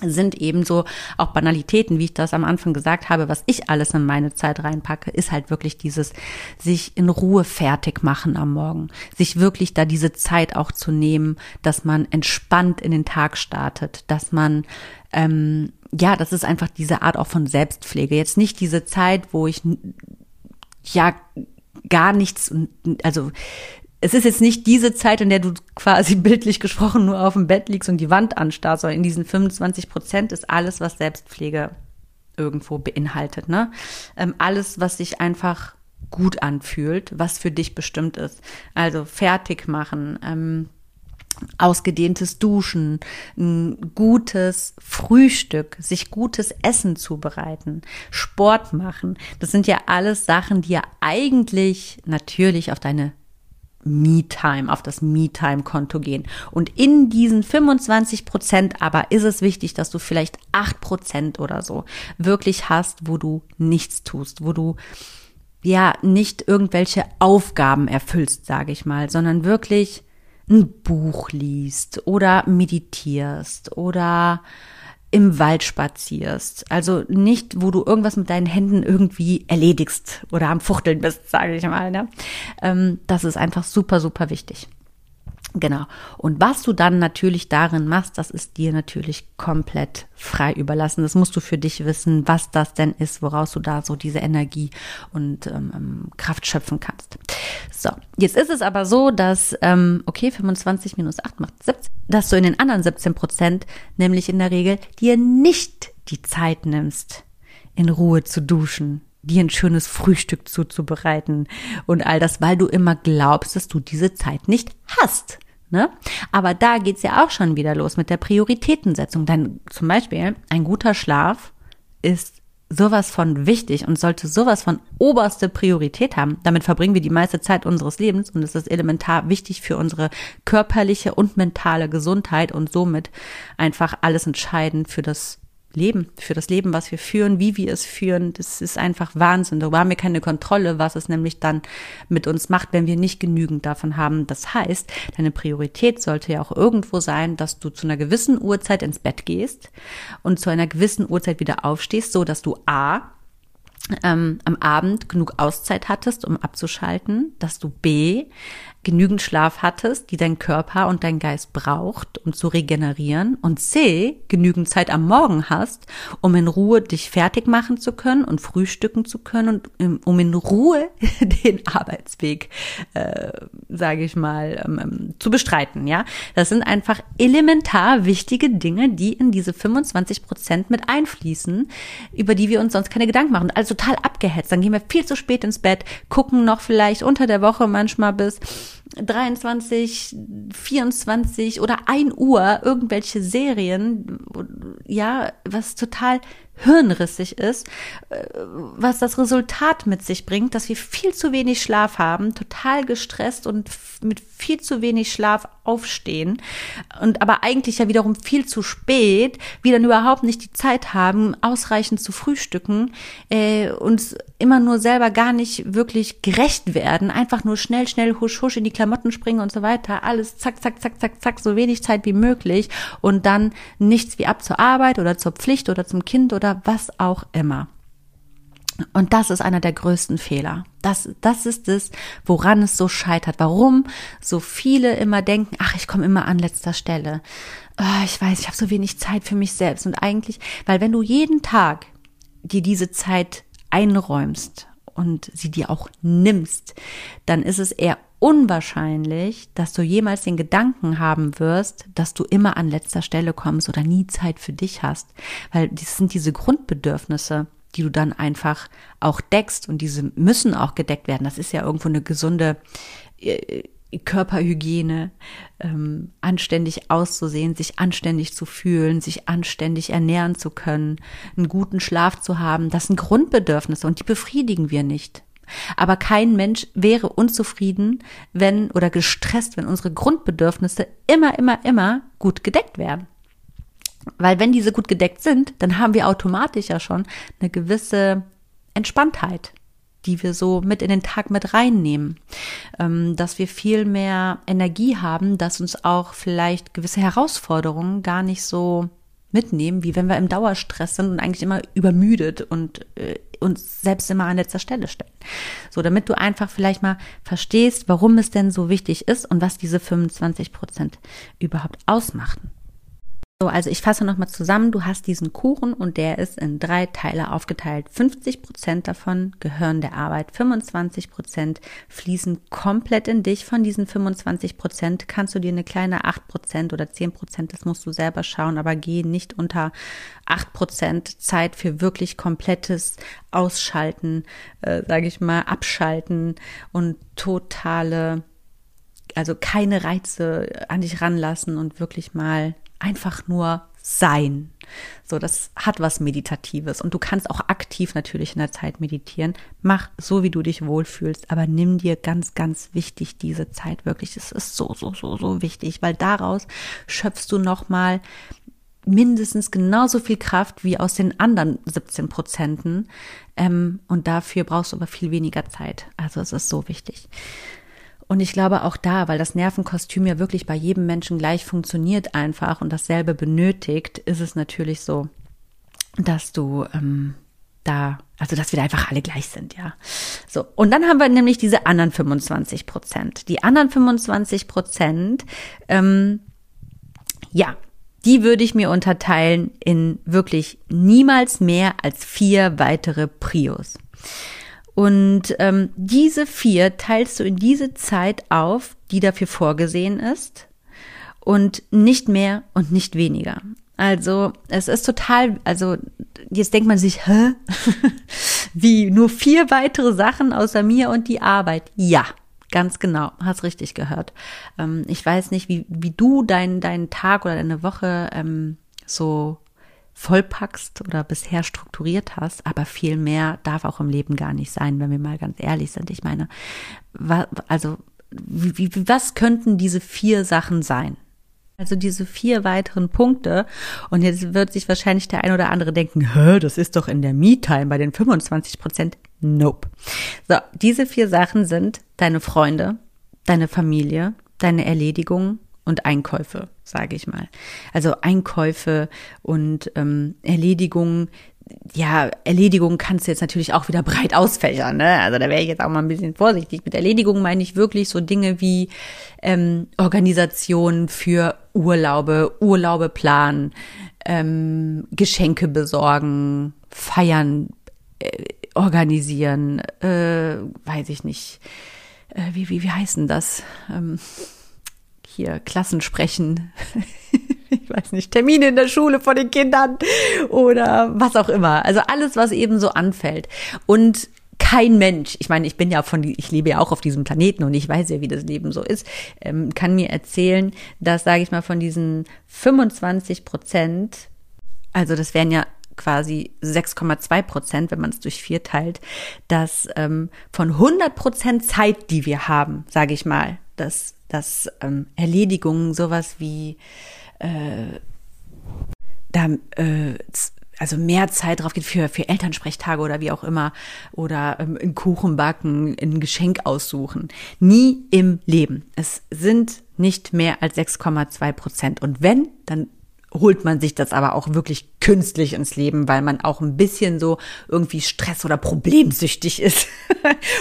sind eben so auch Banalitäten, wie ich das am Anfang gesagt habe, was ich alles in meine Zeit reinpacke, ist halt wirklich dieses sich in Ruhe fertig machen am Morgen, sich wirklich da diese Zeit auch zu nehmen, dass man entspannt in den Tag startet, dass man ähm, ja, das ist einfach diese Art auch von Selbstpflege. Jetzt nicht diese Zeit, wo ich ja gar nichts, also es ist jetzt nicht diese Zeit, in der du quasi bildlich gesprochen nur auf dem Bett liegst und die Wand anstarrst, sondern in diesen fünfundzwanzig Prozent ist alles, was Selbstpflege irgendwo beinhaltet, ne? Ähm, alles, was sich einfach gut anfühlt, was für dich bestimmt ist. Also fertig machen, ähm, ausgedehntes Duschen, ein gutes Frühstück, sich gutes Essen zubereiten, Sport machen. Das sind ja alles Sachen, die ja eigentlich natürlich auf deine Me-Time, auf das Me-Time-Konto gehen. Und in diesen fünfundzwanzig Prozent aber ist es wichtig, dass du vielleicht acht Prozent oder so wirklich hast, wo du nichts tust, wo du ja nicht irgendwelche Aufgaben erfüllst, sage ich mal, sondern wirklich ein Buch liest oder meditierst oder im Wald spazierst. Also nicht, wo du irgendwas mit deinen Händen irgendwie erledigst oder am Fuchteln bist, sage ich mal, ne? Das ist einfach super, super wichtig. Genau. Und was du dann natürlich darin machst, das ist dir natürlich komplett frei überlassen. Das musst du für dich wissen, was das denn ist, woraus du da so diese Energie und ähm, Kraft schöpfen kannst. So, jetzt ist es aber so, dass, ähm, okay, fünfundzwanzig minus acht macht siebzehn, dass du in den anderen siebzehn Prozent, nämlich in der Regel, dir nicht die Zeit nimmst, in Ruhe zu duschen, dir ein schönes Frühstück zuzubereiten und all das, weil du immer glaubst, dass du diese Zeit nicht hast, ne? Aber da geht's ja auch schon wieder los mit der Prioritätensetzung. Denn zum Beispiel ein guter Schlaf ist sowas von wichtig und sollte sowas von oberste Priorität haben. Damit verbringen wir die meiste Zeit unseres Lebens und es ist elementar wichtig für unsere körperliche und mentale Gesundheit und somit einfach alles entscheidend für das Leben, für das Leben, was wir führen, wie wir es führen, das ist einfach Wahnsinn. Darüber haben wir keine Kontrolle, was es nämlich dann mit uns macht, wenn wir nicht genügend davon haben. Das heißt, deine Priorität sollte ja auch irgendwo sein, dass du zu einer gewissen Uhrzeit ins Bett gehst und zu einer gewissen Uhrzeit wieder aufstehst, so dass du a Ähm, am Abend genug Auszeit hattest, um abzuschalten, dass du b, genügend Schlaf hattest, die dein Körper und dein Geist braucht, um zu regenerieren und c, genügend Zeit am Morgen hast, um in Ruhe dich fertig machen zu können und frühstücken zu können und um in Ruhe den Arbeitsweg, äh, sage ich mal, ähm, zu bestreiten. Ja, das sind einfach elementar wichtige Dinge, die in diese fünfundzwanzig Prozent mit einfließen, über die wir uns sonst keine Gedanken machen. Also total abgehetzt, dann gehen wir viel zu spät ins Bett, gucken noch vielleicht unter der Woche manchmal bis dreiundzwanzig, vierundzwanzig oder ein Uhr irgendwelche Serien, ja, was total hirnrissig ist, was das Resultat mit sich bringt, dass wir viel zu wenig Schlaf haben, total gestresst und mit viel zu wenig Schlaf aufstehen und aber eigentlich ja wiederum viel zu spät, wir dann überhaupt nicht die Zeit haben, ausreichend zu frühstücken, äh, uns immer nur selber gar nicht wirklich gerecht werden, einfach nur schnell, schnell, husch, husch in die Klamotten springen und so weiter, alles zack, zack, zack, zack, zack, so wenig Zeit wie möglich und dann nichts wie ab zur Arbeit oder zur Pflicht oder zum Kind oder oder was auch immer. Und das ist einer der größten Fehler. Das, das ist es, woran es so scheitert. Warum so viele immer denken, ach, ich komme immer an letzter Stelle. Oh, ich weiß, ich habe so wenig Zeit für mich selbst. Und eigentlich, weil wenn du jeden Tag dir diese Zeit einräumst und sie dir auch nimmst, dann ist es eher unwahrscheinlich, dass du jemals den Gedanken haben wirst, dass du immer an letzter Stelle kommst oder nie Zeit für dich hast, weil das sind diese Grundbedürfnisse, die du dann einfach auch deckst und diese müssen auch gedeckt werden. Das ist ja irgendwo eine gesunde Körperhygiene, ähm, anständig auszusehen, sich anständig zu fühlen, sich anständig ernähren zu können, einen guten Schlaf zu haben. Das sind Grundbedürfnisse und die befriedigen wir nicht. Aber kein Mensch wäre unzufrieden, wenn oder gestresst, wenn unsere Grundbedürfnisse immer, immer, immer gut gedeckt werden. Weil wenn diese gut gedeckt sind, dann haben wir automatisch ja schon eine gewisse Entspanntheit, die wir so mit in den Tag mit reinnehmen, dass wir viel mehr Energie haben, dass uns auch vielleicht gewisse Herausforderungen gar nicht so mitnehmen, wie wenn wir im Dauerstress sind und eigentlich immer übermüdet und äh, uns selbst immer an letzter Stelle stellen. So, damit du einfach vielleicht mal verstehst, warum es denn so wichtig ist und was diese fünfundzwanzig Prozent überhaupt ausmachen. So, also ich fasse nochmal zusammen, du hast diesen Kuchen und der ist in drei Teile aufgeteilt. fünfzig Prozent davon gehören der Arbeit, fünfundzwanzig Prozent fließen komplett in dich. Von diesen fünfundzwanzig Prozent kannst du dir eine kleine acht Prozent oder zehn Prozent, das musst du selber schauen, aber geh nicht unter acht Prozent Zeit für wirklich komplettes Ausschalten, äh, sage ich mal, Abschalten und totale, also keine Reize an dich ranlassen und wirklich mal einfach nur sein. So, das hat was Meditatives und du kannst auch aktiv natürlich in der Zeit meditieren. Mach so, wie du dich wohlfühlst, aber nimm dir ganz, ganz wichtig diese Zeit wirklich. Es ist so, so, so, so wichtig, weil daraus schöpfst du nochmal mindestens genauso viel Kraft wie aus den anderen siebzehn Prozenten ähm, und dafür brauchst du aber viel weniger Zeit. Also es ist so wichtig. Und ich glaube auch da, weil das Nervenkostüm ja wirklich bei jedem Menschen gleich funktioniert einfach und dasselbe benötigt, ist es natürlich so, dass du ähm, da, also dass wir da einfach alle gleich sind, ja. So, und dann haben wir nämlich diese anderen fünfundzwanzig Prozent. Die anderen fünfundzwanzig Prozent, ähm, ja, die würde ich mir unterteilen in wirklich niemals mehr als vier weitere Prios. Und ähm, diese vier teilst du in diese Zeit auf, die dafür vorgesehen ist und nicht mehr und nicht weniger. Also es ist total, also jetzt denkt man sich, hä? Wie, nur vier weitere Sachen außer mir und die Arbeit? Ja, ganz genau, hast richtig gehört. Ähm, ich weiß nicht, wie, wie du deinen deinen Tag oder deine Woche ähm, so vollpackst oder bisher strukturiert hast, aber viel mehr darf auch im Leben gar nicht sein, wenn wir mal ganz ehrlich sind. Ich meine, wa, also wie, was könnten diese vier Sachen sein? Also diese vier weiteren Punkte und jetzt wird sich wahrscheinlich der ein oder andere denken, hä, das ist doch in der Me-Time bei den fünfundzwanzig Prozent. Nope. So, diese vier Sachen sind deine Freunde, deine Familie, deine Erledigungen und Einkäufe, sage ich mal. Also Einkäufe und ähm, Erledigungen. Ja, Erledigungen kannst du jetzt natürlich auch wieder breit ausfächern, ne? Also da wäre ich jetzt auch mal ein bisschen vorsichtig. Mit Erledigungen meine ich wirklich so Dinge wie ähm, Organisationen für Urlaube, Urlaube planen, ähm, Geschenke besorgen, feiern, äh, organisieren, äh, weiß ich nicht. Äh, wie wie wie heißt denn das? Ähm, Hier, Klassensprechen, ich weiß nicht, Termine in der Schule von den Kindern oder was auch immer. Also alles, was eben so anfällt. Und kein Mensch, ich meine, ich bin ja von, ich lebe ja auch auf diesem Planeten und ich weiß ja, wie das Leben so ist, kann mir erzählen, dass, sage ich mal, von diesen fünfundzwanzig Prozent, also das wären ja quasi sechs Komma zwei Prozent, wenn man es durch vier teilt, dass ähm, von hundert Prozent Zeit, die wir haben, sage ich mal, dass dass ähm, Erledigungen sowas wie äh, da äh, also mehr Zeit drauf geht für, für Elternsprechtage oder wie auch immer oder ähm, einen Kuchen backen, ein Geschenk aussuchen. Nie im Leben. Es sind nicht mehr als sechs Komma zwei Prozent. Und wenn, dann holt man sich das aber auch wirklich künstlich ins Leben, weil man auch ein bisschen so irgendwie stress- oder problemsüchtig ist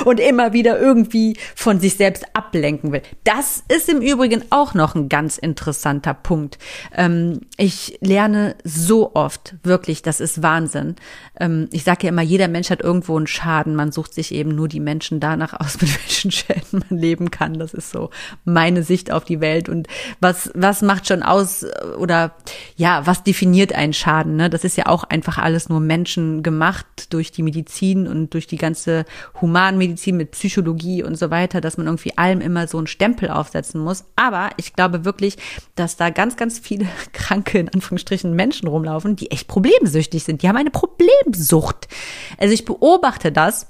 und immer wieder irgendwie von sich selbst ablenken will. Das ist im Übrigen auch noch ein ganz interessanter Punkt. Ähm, ich lerne so oft, wirklich, das ist Wahnsinn. Ähm, ich sage ja immer, jeder Mensch hat irgendwo einen Schaden. Man sucht sich eben nur die Menschen danach aus, mit welchen Schäden man leben kann. Das ist so meine Sicht auf die Welt. Und was, was macht schon aus oder ja, was definiert einen Schaden? Das ist ja auch einfach alles nur Menschen gemacht durch die Medizin und durch die ganze Humanmedizin mit Psychologie und so weiter, dass man irgendwie allem immer so einen Stempel aufsetzen muss. Aber ich glaube wirklich, dass da ganz, ganz viele kranke, in Anführungsstrichen, Menschen rumlaufen, die echt problemsüchtig sind. Die haben eine Problemsucht. Also ich beobachte das,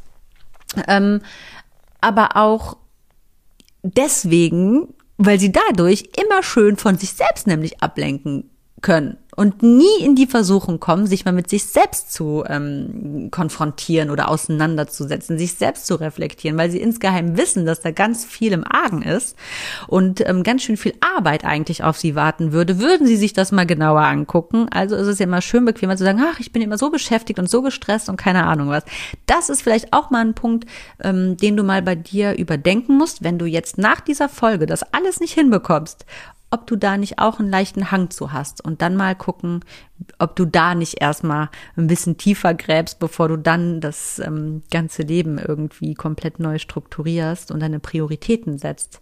ähm, aber auch deswegen, weil sie dadurch immer schön von sich selbst nämlich ablenken können und nie in die Versuchung kommen, sich mal mit sich selbst zu ähm, konfrontieren oder auseinanderzusetzen, sich selbst zu reflektieren, weil sie insgeheim wissen, dass da ganz viel im Argen ist und ähm, ganz schön viel Arbeit eigentlich auf sie warten würde, würden sie sich das mal genauer angucken. Also ist es ja immer schön bequemer zu sagen, ach, ich bin immer so beschäftigt und so gestresst und keine Ahnung was. Das ist vielleicht auch mal ein Punkt, ähm, den du mal bei dir überdenken musst, wenn du jetzt nach dieser Folge das alles nicht hinbekommst, ob du da nicht auch einen leichten Hang zu hast und dann mal gucken, ob du da nicht erstmal ein bisschen tiefer gräbst, bevor du dann das ähm, ganze Leben irgendwie komplett neu strukturierst und deine Prioritäten setzt,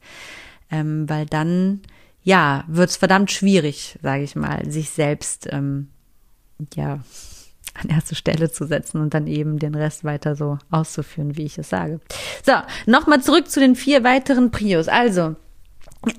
ähm, weil dann, ja, wird's verdammt schwierig, sage ich mal, sich selbst, ähm, ja, an erste Stelle zu setzen und dann eben den Rest weiter so auszuführen, wie ich es sage. So, nochmal zurück zu den vier weiteren Prios. Also,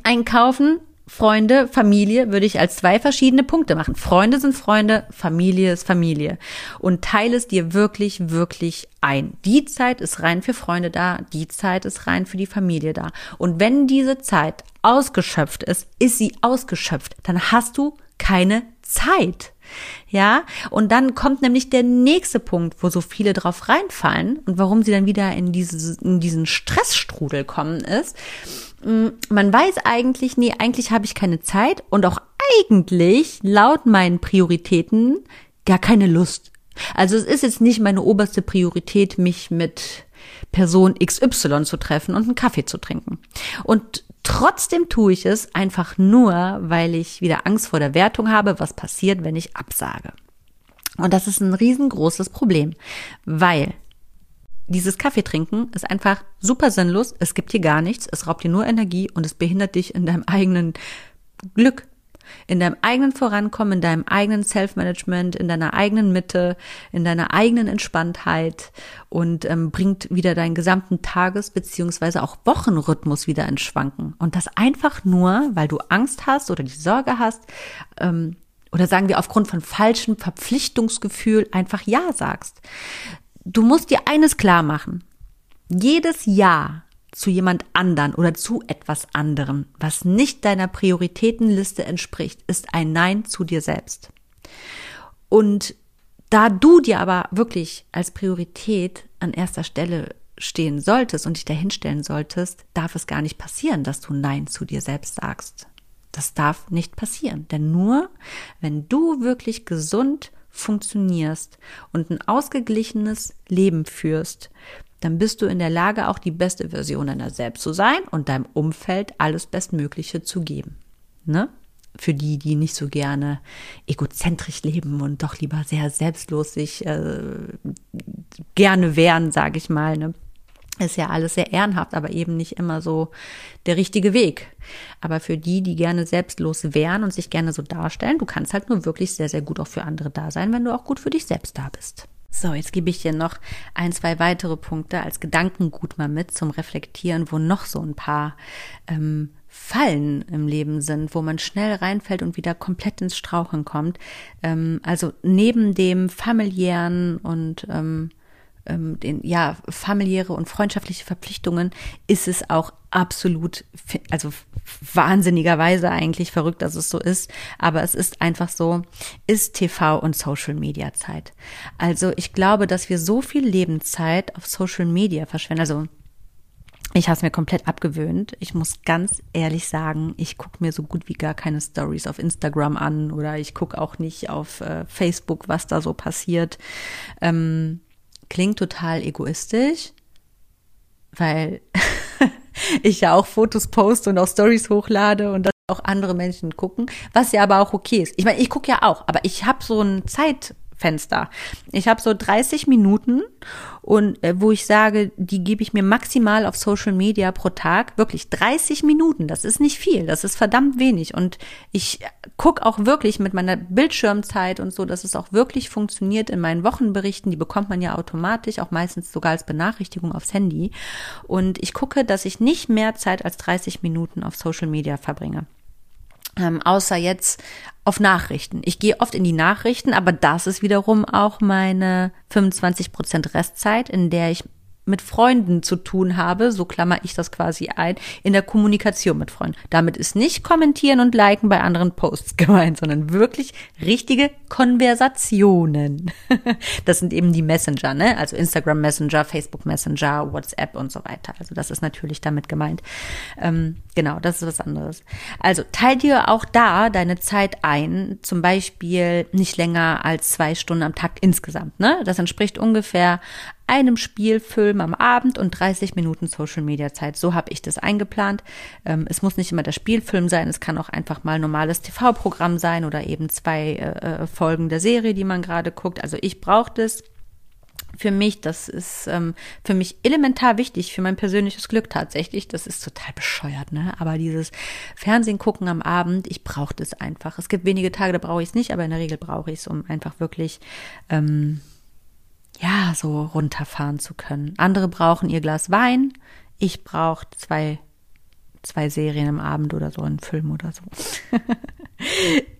einkaufen, Freunde, Familie würde ich als zwei verschiedene Punkte machen. Freunde sind Freunde, Familie ist Familie. Und teile es dir wirklich, wirklich ein. Die Zeit ist rein für Freunde da, die Zeit ist rein für die Familie da. Und wenn diese Zeit ausgeschöpft ist, ist sie ausgeschöpft, dann hast du keine Zeit. Ja, und dann kommt nämlich der nächste Punkt, wo so viele drauf reinfallen und warum sie dann wieder in, dieses, in diesen Stressstrudel kommen ist, man weiß eigentlich, nee, eigentlich habe ich keine Zeit und auch eigentlich laut meinen Prioritäten gar keine Lust. Also es ist jetzt nicht meine oberste Priorität, mich mit Person X Y zu treffen und einen Kaffee zu trinken. Und trotzdem tue ich es einfach nur, weil ich wieder Angst vor der Wertung habe, was passiert, wenn ich absage. Und das ist ein riesengroßes Problem, weil dieses Kaffee trinken ist einfach super sinnlos, es gibt dir gar nichts, es raubt dir nur Energie und es behindert dich in deinem eigenen Glück, in deinem eigenen Vorankommen, in deinem eigenen Self-Management, in deiner eigenen Mitte, in deiner eigenen Entspanntheit und ähm, bringt wieder deinen gesamten Tages- beziehungsweise auch Wochenrhythmus wieder ins Schwanken. Und das einfach nur, weil du Angst hast oder die Sorge hast ähm, oder sagen wir aufgrund von falschem Verpflichtungsgefühl einfach Ja sagst. Du musst dir eines klar machen. Jedes Ja zu jemand anderen oder zu etwas anderem, was nicht deiner Prioritätenliste entspricht, ist ein Nein zu dir selbst. Und da du dir aber wirklich als Priorität an erster Stelle stehen solltest und dich dahinstellen solltest, darf es gar nicht passieren, dass du Nein zu dir selbst sagst. Das darf nicht passieren, denn nur wenn du wirklich gesund funktionierst und ein ausgeglichenes Leben führst, dann bist du in der Lage, auch die beste Version deiner selbst zu sein und deinem Umfeld alles Bestmögliche zu geben. Ne? Für die, die nicht so gerne egozentrisch leben und doch lieber sehr selbstlos sich äh, gerne wehren, sage ich mal. Ne? Ist ja alles sehr ehrenhaft, aber eben nicht immer so der richtige Weg. Aber für die, die gerne selbstlos wären und sich gerne so darstellen, du kannst halt nur wirklich sehr, sehr gut auch für andere da sein, wenn du auch gut für dich selbst da bist. So, jetzt gebe ich dir noch ein, zwei weitere Punkte als Gedankengut mal mit zum Reflektieren, wo noch so ein paar ähm, Fallen im Leben sind, wo man schnell reinfällt und wieder komplett ins Straucheln kommt. Ähm, also neben dem familiären und ähm, Den, ja, familiäre und freundschaftliche Verpflichtungen ist es auch absolut, also wahnsinnigerweise eigentlich verrückt, dass es so ist, aber es ist einfach so, ist T V und Social Media Zeit. Also ich glaube, dass wir so viel Lebenszeit auf Social Media verschwenden, also Ich habe es mir komplett abgewöhnt. Ich muss ganz ehrlich sagen, ich gucke mir so gut wie gar keine Stories auf Instagram an oder ich gucke auch nicht auf äh, Facebook, was da so passiert. Ähm, klingt total egoistisch, weil ich ja auch Fotos poste und auch Stories hochlade und das auch andere Menschen gucken, was ja aber auch okay ist. Ich meine, ich gucke ja auch, aber ich habe so ein Zeitfenster. Ich habe so dreißig Minuten und äh, wo ich sage, die gebe ich mir maximal auf Social Media pro Tag. Wirklich dreißig Minuten, das ist nicht viel, das ist verdammt wenig. Und ich gucke auch wirklich mit meiner Bildschirmzeit und so, dass es auch wirklich funktioniert in meinen Wochenberichten. Die bekommt man ja automatisch, auch meistens sogar als Benachrichtigung aufs Handy. Und ich gucke, dass ich nicht mehr Zeit als dreißig Minuten auf Social Media verbringe. Ähm, außer jetzt auf Nachrichten. Ich gehe oft in die Nachrichten, aber das ist wiederum auch meine fünfundzwanzig Prozent Restzeit, in der ich mit Freunden zu tun habe, so klammer ich das quasi ein, in der Kommunikation mit Freunden. Damit ist nicht kommentieren und liken bei anderen Posts gemeint, sondern wirklich richtige Konversationen. Das sind eben die Messenger, ne? Also Instagram Messenger, Facebook Messenger, WhatsApp und so weiter. Also das ist natürlich damit gemeint. Ähm, genau, das ist was anderes. Also teil dir auch da deine Zeit ein, zum Beispiel nicht länger als zwei Stunden am Tag insgesamt, ne? Das entspricht ungefähr einem Spielfilm am Abend und dreißig Minuten Social-Media-Zeit. So habe ich das eingeplant. Ähm, es muss nicht immer der Spielfilm sein, es kann auch einfach mal normales T V-Programm sein oder eben zwei äh, Folgen der Serie, die man gerade guckt. Also ich brauche das für mich. Das ist ähm, für mich elementar wichtig, für mein persönliches Glück tatsächlich. Das ist total bescheuert, ne? Aber dieses Fernsehen gucken am Abend, ich brauche das einfach. Es gibt wenige Tage, da brauche ich es nicht, aber in der Regel brauche ich es, um einfach wirklich Ähm, ja, so runterfahren zu können. Andere brauchen ihr Glas Wein. Ich brauche zwei, zwei Serien am Abend oder so, einen Film oder so.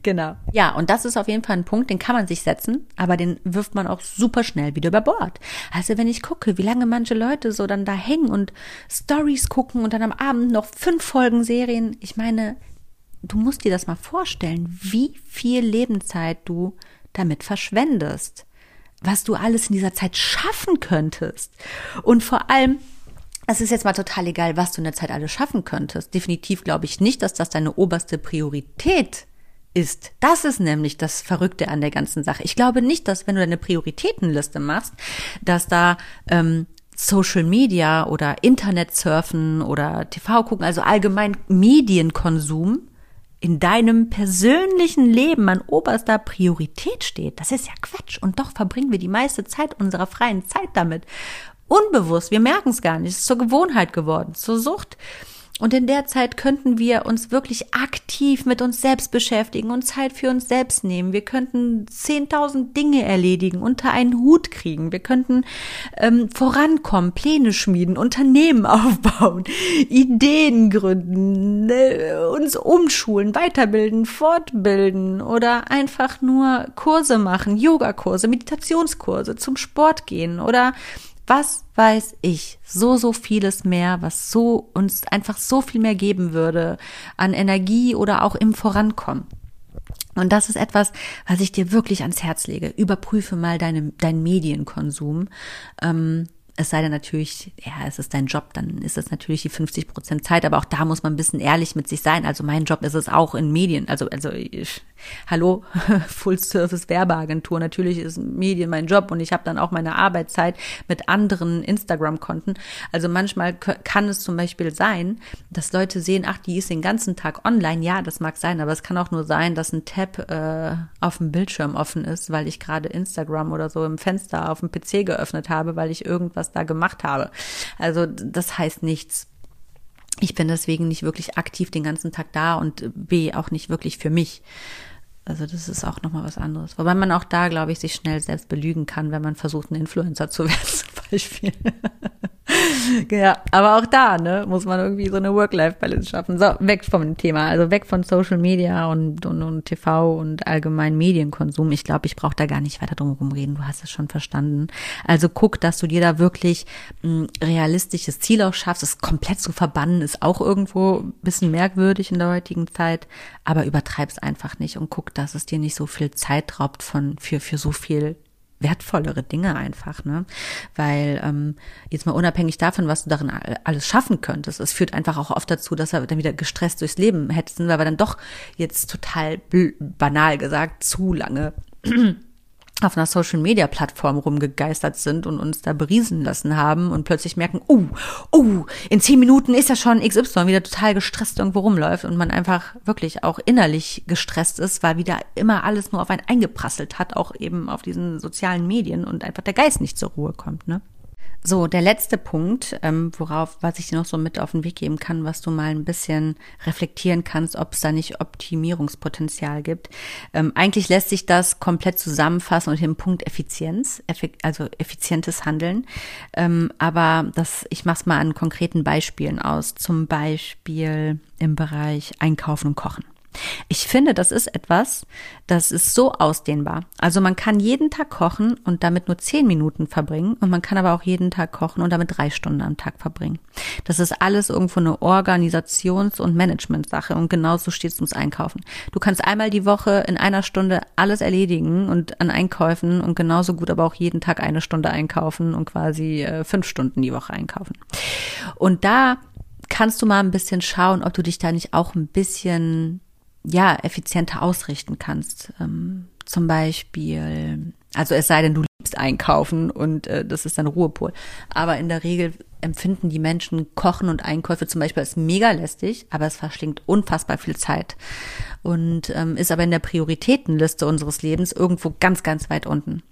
Genau. Ja, und das ist auf jeden Fall ein Punkt, den kann man sich setzen, aber den wirft man auch super schnell wieder über Bord. Also wenn ich gucke, wie lange manche Leute so dann da hängen und Stories gucken und dann am Abend noch fünf Folgen Serien. Ich meine, du musst dir das mal vorstellen, wie viel Lebenszeit du damit verschwendest, was du alles in dieser Zeit schaffen könntest. Und vor allem, es ist jetzt mal total egal, was du in der Zeit alles schaffen könntest. Definitiv glaube ich nicht, dass das deine oberste Priorität ist. Das ist nämlich das Verrückte an der ganzen Sache. Ich glaube nicht, dass wenn du deine Prioritätenliste machst, dass da ähm, Social Media oder Internet surfen oder T V gucken, also allgemein Medienkonsum in deinem persönlichen Leben an oberster Priorität steht. Das ist ja Quatsch. Und doch verbringen wir die meiste Zeit unserer freien Zeit damit. Unbewusst, wir merken es gar nicht. Es ist zur Gewohnheit geworden, zur Sucht. Und in der Zeit könnten wir uns wirklich aktiv mit uns selbst beschäftigen und Zeit für uns selbst nehmen. Wir könnten zehntausend Dinge erledigen, unter einen Hut kriegen. Wir könnten ähm, vorankommen, Pläne schmieden, Unternehmen aufbauen, Ideen gründen, äh, uns umschulen, weiterbilden, fortbilden oder einfach nur Kurse machen, Yogakurse, Meditationskurse, zum Sport gehen oder was weiß ich, so, so vieles mehr, was so uns einfach so viel mehr geben würde an Energie oder auch im Vorankommen. Und das ist etwas, was ich dir wirklich ans Herz lege. Überprüfe mal deine, deinen Medienkonsum. Ähm, es sei denn natürlich, ja, es ist dein Job, dann ist es natürlich die fünfzig Prozent Zeit, aber auch da muss man ein bisschen ehrlich mit sich sein. Also mein Job ist es auch in Medien, also, also ich... Hallo, Full-Service-Werbeagentur, natürlich ist Medien mein Job und ich habe dann auch meine Arbeitszeit mit anderen Instagram-Konten. Also manchmal kann es zum Beispiel sein, dass Leute sehen, ach, die ist den ganzen Tag online. Ja, das mag sein, aber es kann auch nur sein, dass ein Tab äh, auf dem Bildschirm offen ist, weil ich gerade Instagram oder so im Fenster auf dem P C geöffnet habe, weil ich irgendwas da gemacht habe. Also das heißt nichts. Ich bin deswegen nicht wirklich aktiv den ganzen Tag da und B, auch nicht wirklich für mich. Also das ist auch nochmal was anderes. Wobei man auch da, glaube ich, sich schnell selbst belügen kann, wenn man versucht, ein Influencer zu werden zum Beispiel. Ja, aber auch da, ne, muss man irgendwie so eine Work-Life-Balance schaffen. So, weg vom Thema, also weg von Social Media und, und, und T V und allgemein Medienkonsum. Ich glaube, ich brauche da gar nicht weiter drum rumreden, du hast es schon verstanden. Also guck, dass du dir da wirklich ein realistisches Ziel auch schaffst. Es komplett zu verbannen ist auch irgendwo ein bisschen merkwürdig in der heutigen Zeit, aber übertreib's einfach nicht und guck, dass es dir nicht so viel Zeit raubt von, für, für so viel wertvollere Dinge einfach, ne? Weil ähm, jetzt mal unabhängig davon, was du darin alles schaffen könntest, es führt einfach auch oft dazu, dass wir dann wieder gestresst durchs Leben hetzen, weil wir dann doch jetzt total bl- banal gesagt zu lange auf einer Social-Media-Plattform rumgegeistert sind und uns da beriesen lassen haben und plötzlich merken, oh, oh, in zehn Minuten ist ja schon X Y wieder total gestresst irgendwo rumläuft und man einfach wirklich auch innerlich gestresst ist, weil wieder immer alles nur auf einen eingeprasselt hat, auch eben auf diesen sozialen Medien und einfach der Geist nicht zur Ruhe kommt, ne? So, der letzte Punkt, ähm, worauf, was ich dir noch so mit auf den Weg geben kann, was du mal ein bisschen reflektieren kannst, ob es da nicht Optimierungspotenzial gibt. Ähm, eigentlich lässt sich das komplett zusammenfassen unter dem Punkt Effizienz, effi- also effizientes Handeln. Ähm, aber das, ich mach's mal an konkreten Beispielen aus, zum Beispiel im Bereich Einkaufen und Kochen. Ich finde, das ist etwas, das ist so ausdehnbar. Also man kann jeden Tag kochen und damit nur zehn Minuten verbringen und man kann aber auch jeden Tag kochen und damit drei Stunden am Tag verbringen. Das ist alles irgendwo eine Organisations- und Management-Sache und genauso steht es ums Einkaufen. Du kannst einmal die Woche in einer Stunde alles erledigen und an Einkäufen und genauso gut aber auch jeden Tag eine Stunde einkaufen und quasi äh, fünf Stunden die Woche einkaufen. Und da kannst du mal ein bisschen schauen, ob du dich da nicht auch ein bisschen ja, effizienter ausrichten kannst. Ähm, zum Beispiel, also es sei denn, du liebst einkaufen und äh, das ist dann Ruhepol. Aber in der Regel empfinden die Menschen Kochen und Einkäufe zum Beispiel als mega lästig, aber es verschlingt unfassbar viel Zeit und ähm, ist aber in der Prioritätenliste unseres Lebens irgendwo ganz, ganz weit unten.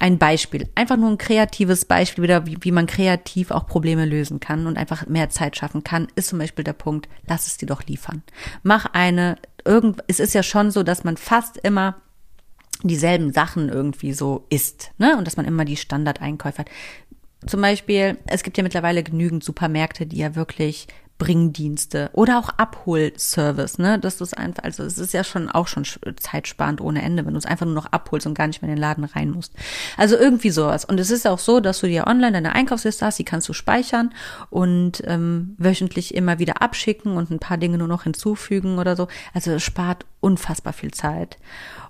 Ein Beispiel, einfach nur ein kreatives Beispiel wieder, wie, wie man kreativ auch Probleme lösen kann und einfach mehr Zeit schaffen kann, ist zum Beispiel der Punkt, lass es dir doch liefern. Mach eine, irgend, es ist ja schon so, dass man fast immer dieselben Sachen irgendwie so isst, ne? Und dass man immer die Standardeinkäufe hat. Zum Beispiel, es gibt ja mittlerweile genügend Supermärkte, die ja wirklich Bringdienste oder auch Abholservice, ne, dass du es einfach, also es ist ja schon auch schon zeitsparend ohne Ende, wenn du es einfach nur noch abholst und gar nicht mehr in den Laden rein musst. Also irgendwie sowas. Und es ist auch so, dass du dir online deine Einkaufsliste hast, die kannst du speichern und ähm, wöchentlich immer wieder abschicken und ein paar Dinge nur noch hinzufügen oder so. Also es spart unfassbar viel Zeit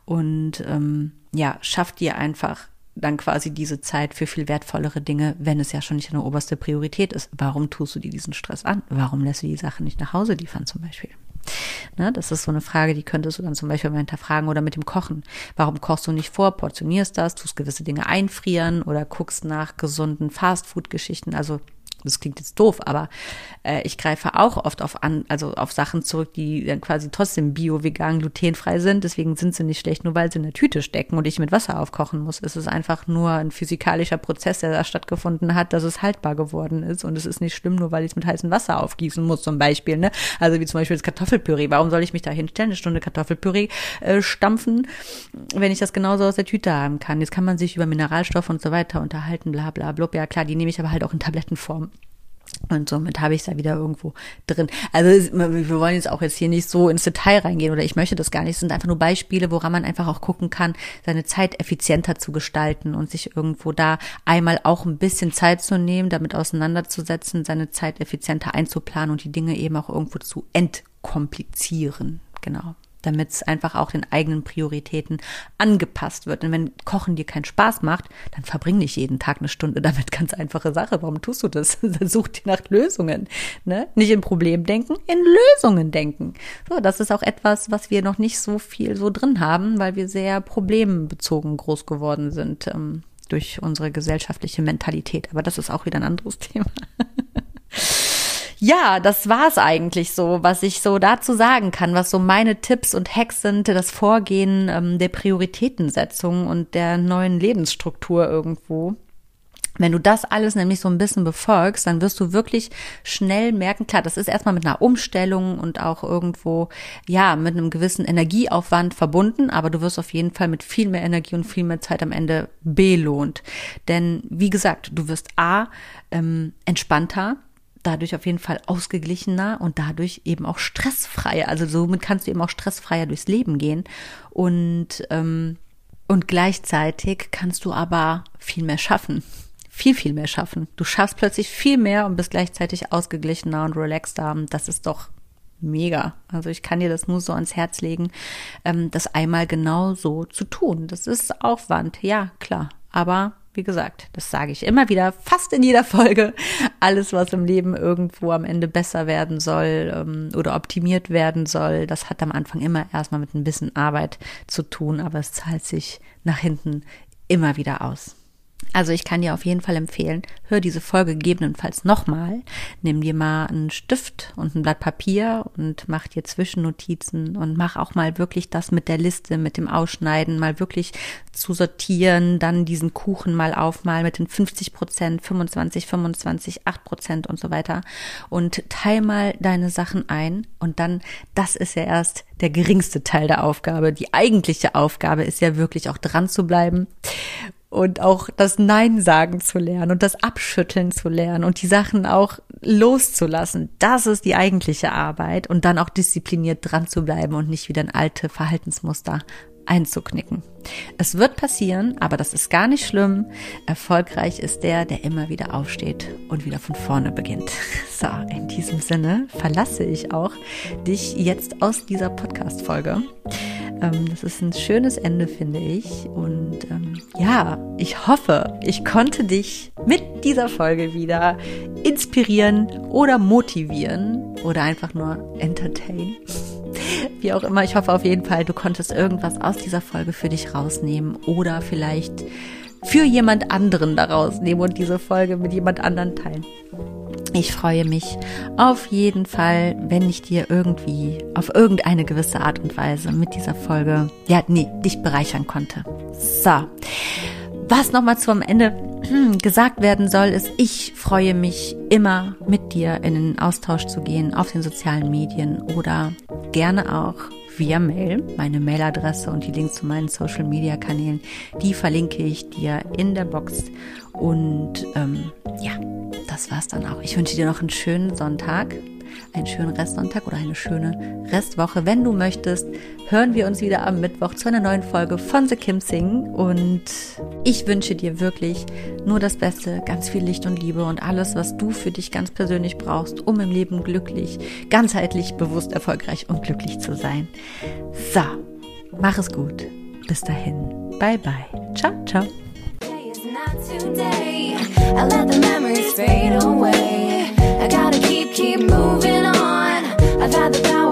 und ähm, ja, schafft dir einfach dann quasi diese Zeit für viel wertvollere Dinge, wenn es ja schon nicht eine oberste Priorität ist. Warum tust du dir diesen Stress an? Warum lässt du die Sachen nicht nach Hause liefern zum Beispiel? Ne, das ist so eine Frage, die könntest du dann zum Beispiel mal hinterfragen oder mit dem Kochen. Warum kochst du nicht vor, portionierst das, tust gewisse Dinge einfrieren oder guckst nach gesunden Fastfood-Geschichten? Also das klingt jetzt doof, aber äh, ich greife auch oft auf an, also auf Sachen zurück, die dann quasi trotzdem bio, vegan, glutenfrei sind. Deswegen sind sie nicht schlecht, nur weil sie in der Tüte stecken und ich mit Wasser aufkochen muss. Es ist einfach nur ein physikalischer Prozess, der da stattgefunden hat, dass es haltbar geworden ist. Und es ist nicht schlimm, nur weil ich es mit heißem Wasser aufgießen muss zum Beispiel, ne? Also wie zum Beispiel das Kartoffelpüree. Warum soll ich mich da hinstellen, eine Stunde Kartoffelpüree äh, stampfen, wenn ich das genauso aus der Tüte haben kann? Jetzt kann man sich über Mineralstoffe und so weiter unterhalten, bla bla blub. Ja klar, die nehme ich aber halt auch in Tablettenform. Und somit habe ich es ja wieder irgendwo drin. Also wir wollen jetzt auch jetzt hier nicht so ins Detail reingehen oder ich möchte das gar nicht. Es sind einfach nur Beispiele, woran man einfach auch gucken kann, seine Zeit effizienter zu gestalten und sich irgendwo da einmal auch ein bisschen Zeit zu nehmen, damit auseinanderzusetzen, seine Zeit effizienter einzuplanen und die Dinge eben auch irgendwo zu entkomplizieren. Genau. Damit es einfach auch den eigenen Prioritäten angepasst wird. Und wenn Kochen dir keinen Spaß macht, dann verbring nicht jeden Tag eine Stunde damit. Ganz einfache Sache. Warum tust du das? Dann such dir nach Lösungen. Ne? Nicht in Problem denken, in Lösungen denken. So, das ist auch etwas, was wir noch nicht so viel so drin haben, weil wir sehr problembezogen groß geworden sind ähm, durch unsere gesellschaftliche Mentalität. Aber das ist auch wieder ein anderes Thema. Ja, das war's eigentlich so, was ich so dazu sagen kann, was so meine Tipps und Hacks sind, das Vorgehen ähm, der Prioritätensetzung und der neuen Lebensstruktur irgendwo. Wenn du das alles nämlich so ein bisschen befolgst, dann wirst du wirklich schnell merken, klar, das ist erstmal mit einer Umstellung und auch irgendwo, ja, mit einem gewissen Energieaufwand verbunden, aber du wirst auf jeden Fall mit viel mehr Energie und viel mehr Zeit am Ende belohnt. Denn, wie gesagt, du wirst A, ähm, entspannter, dadurch auf jeden Fall ausgeglichener und dadurch eben auch stressfreier. Also somit kannst du eben auch stressfreier durchs Leben gehen. Und, ähm, und gleichzeitig kannst du aber viel mehr schaffen. Viel, viel mehr schaffen. Du schaffst plötzlich viel mehr und bist gleichzeitig ausgeglichener und relaxter. Das ist doch mega. Also ich kann dir das nur so ans Herz legen, ähm, das einmal genau so zu tun. Das ist Aufwand, ja klar. Aber wie gesagt, das sage ich immer wieder, fast in jeder Folge, alles, was im Leben irgendwo am Ende besser werden soll oder optimiert werden soll, das hat am Anfang immer erstmal mit ein bisschen Arbeit zu tun, aber es zahlt sich nach hinten immer wieder aus. Also ich kann dir auf jeden Fall empfehlen, hör diese Folge gegebenenfalls nochmal, nimm dir mal einen Stift und ein Blatt Papier und mach dir Zwischennotizen und mach auch mal wirklich das mit der Liste, mit dem Ausschneiden, mal wirklich zu sortieren, dann diesen Kuchen mal aufmalen mit den fünfzig Prozent, fünfundzwanzig, fünfundzwanzig, acht Prozent und so weiter und teil mal deine Sachen ein und dann, das ist ja erst der geringste Teil der Aufgabe, die eigentliche Aufgabe ist ja wirklich auch dran zu bleiben. Und auch das Nein sagen zu lernen und das Abschütteln zu lernen und die Sachen auch loszulassen, das ist die eigentliche Arbeit und dann auch diszipliniert dran zu bleiben und nicht wieder in alte Verhaltensmuster einzuknicken. Es wird passieren, aber das ist gar nicht schlimm. Erfolgreich ist der, der immer wieder aufsteht und wieder von vorne beginnt. So, in diesem Sinne verlasse ich auch dich jetzt aus dieser Podcast-Folge. Das ist ein schönes Ende, finde ich. Und ähm, ja, ich hoffe, ich konnte dich mit dieser Folge wieder inspirieren oder motivieren oder einfach nur entertainen. Wie auch immer, ich hoffe auf jeden Fall, du konntest irgendwas aus dieser Folge für dich rausnehmen oder vielleicht für jemand anderen daraus nehmen und diese Folge mit jemand anderen teilen. Ich freue mich auf jeden Fall, wenn ich dir irgendwie auf irgendeine gewisse Art und Weise mit dieser Folge, ja, nee, dich bereichern konnte. So, was nochmal zum Ende gesagt werden soll, ist, ich freue mich immer, mit dir in den Austausch zu gehen auf den sozialen Medien oder gerne auch via Mail. Meine Mailadresse und die Links zu meinen Social-Media-Kanälen, die verlinke ich dir in der Box. Und ähm, ja, das war's dann auch. Ich wünsche dir noch einen schönen Sonntag, einen schönen Restsonntag oder eine schöne Restwoche. Wenn du möchtest, hören wir uns wieder am Mittwoch zu einer neuen Folge von The Kim Thing. Und ich wünsche dir wirklich nur das Beste, ganz viel Licht und Liebe und alles, was du für dich ganz persönlich brauchst, um im Leben glücklich, ganzheitlich, bewusst, erfolgreich und glücklich zu sein. So, mach es gut. Bis dahin. Bye, bye. Ciao, ciao. Today, I let the memories fade away. I gotta keep, keep moving on. I've had the power.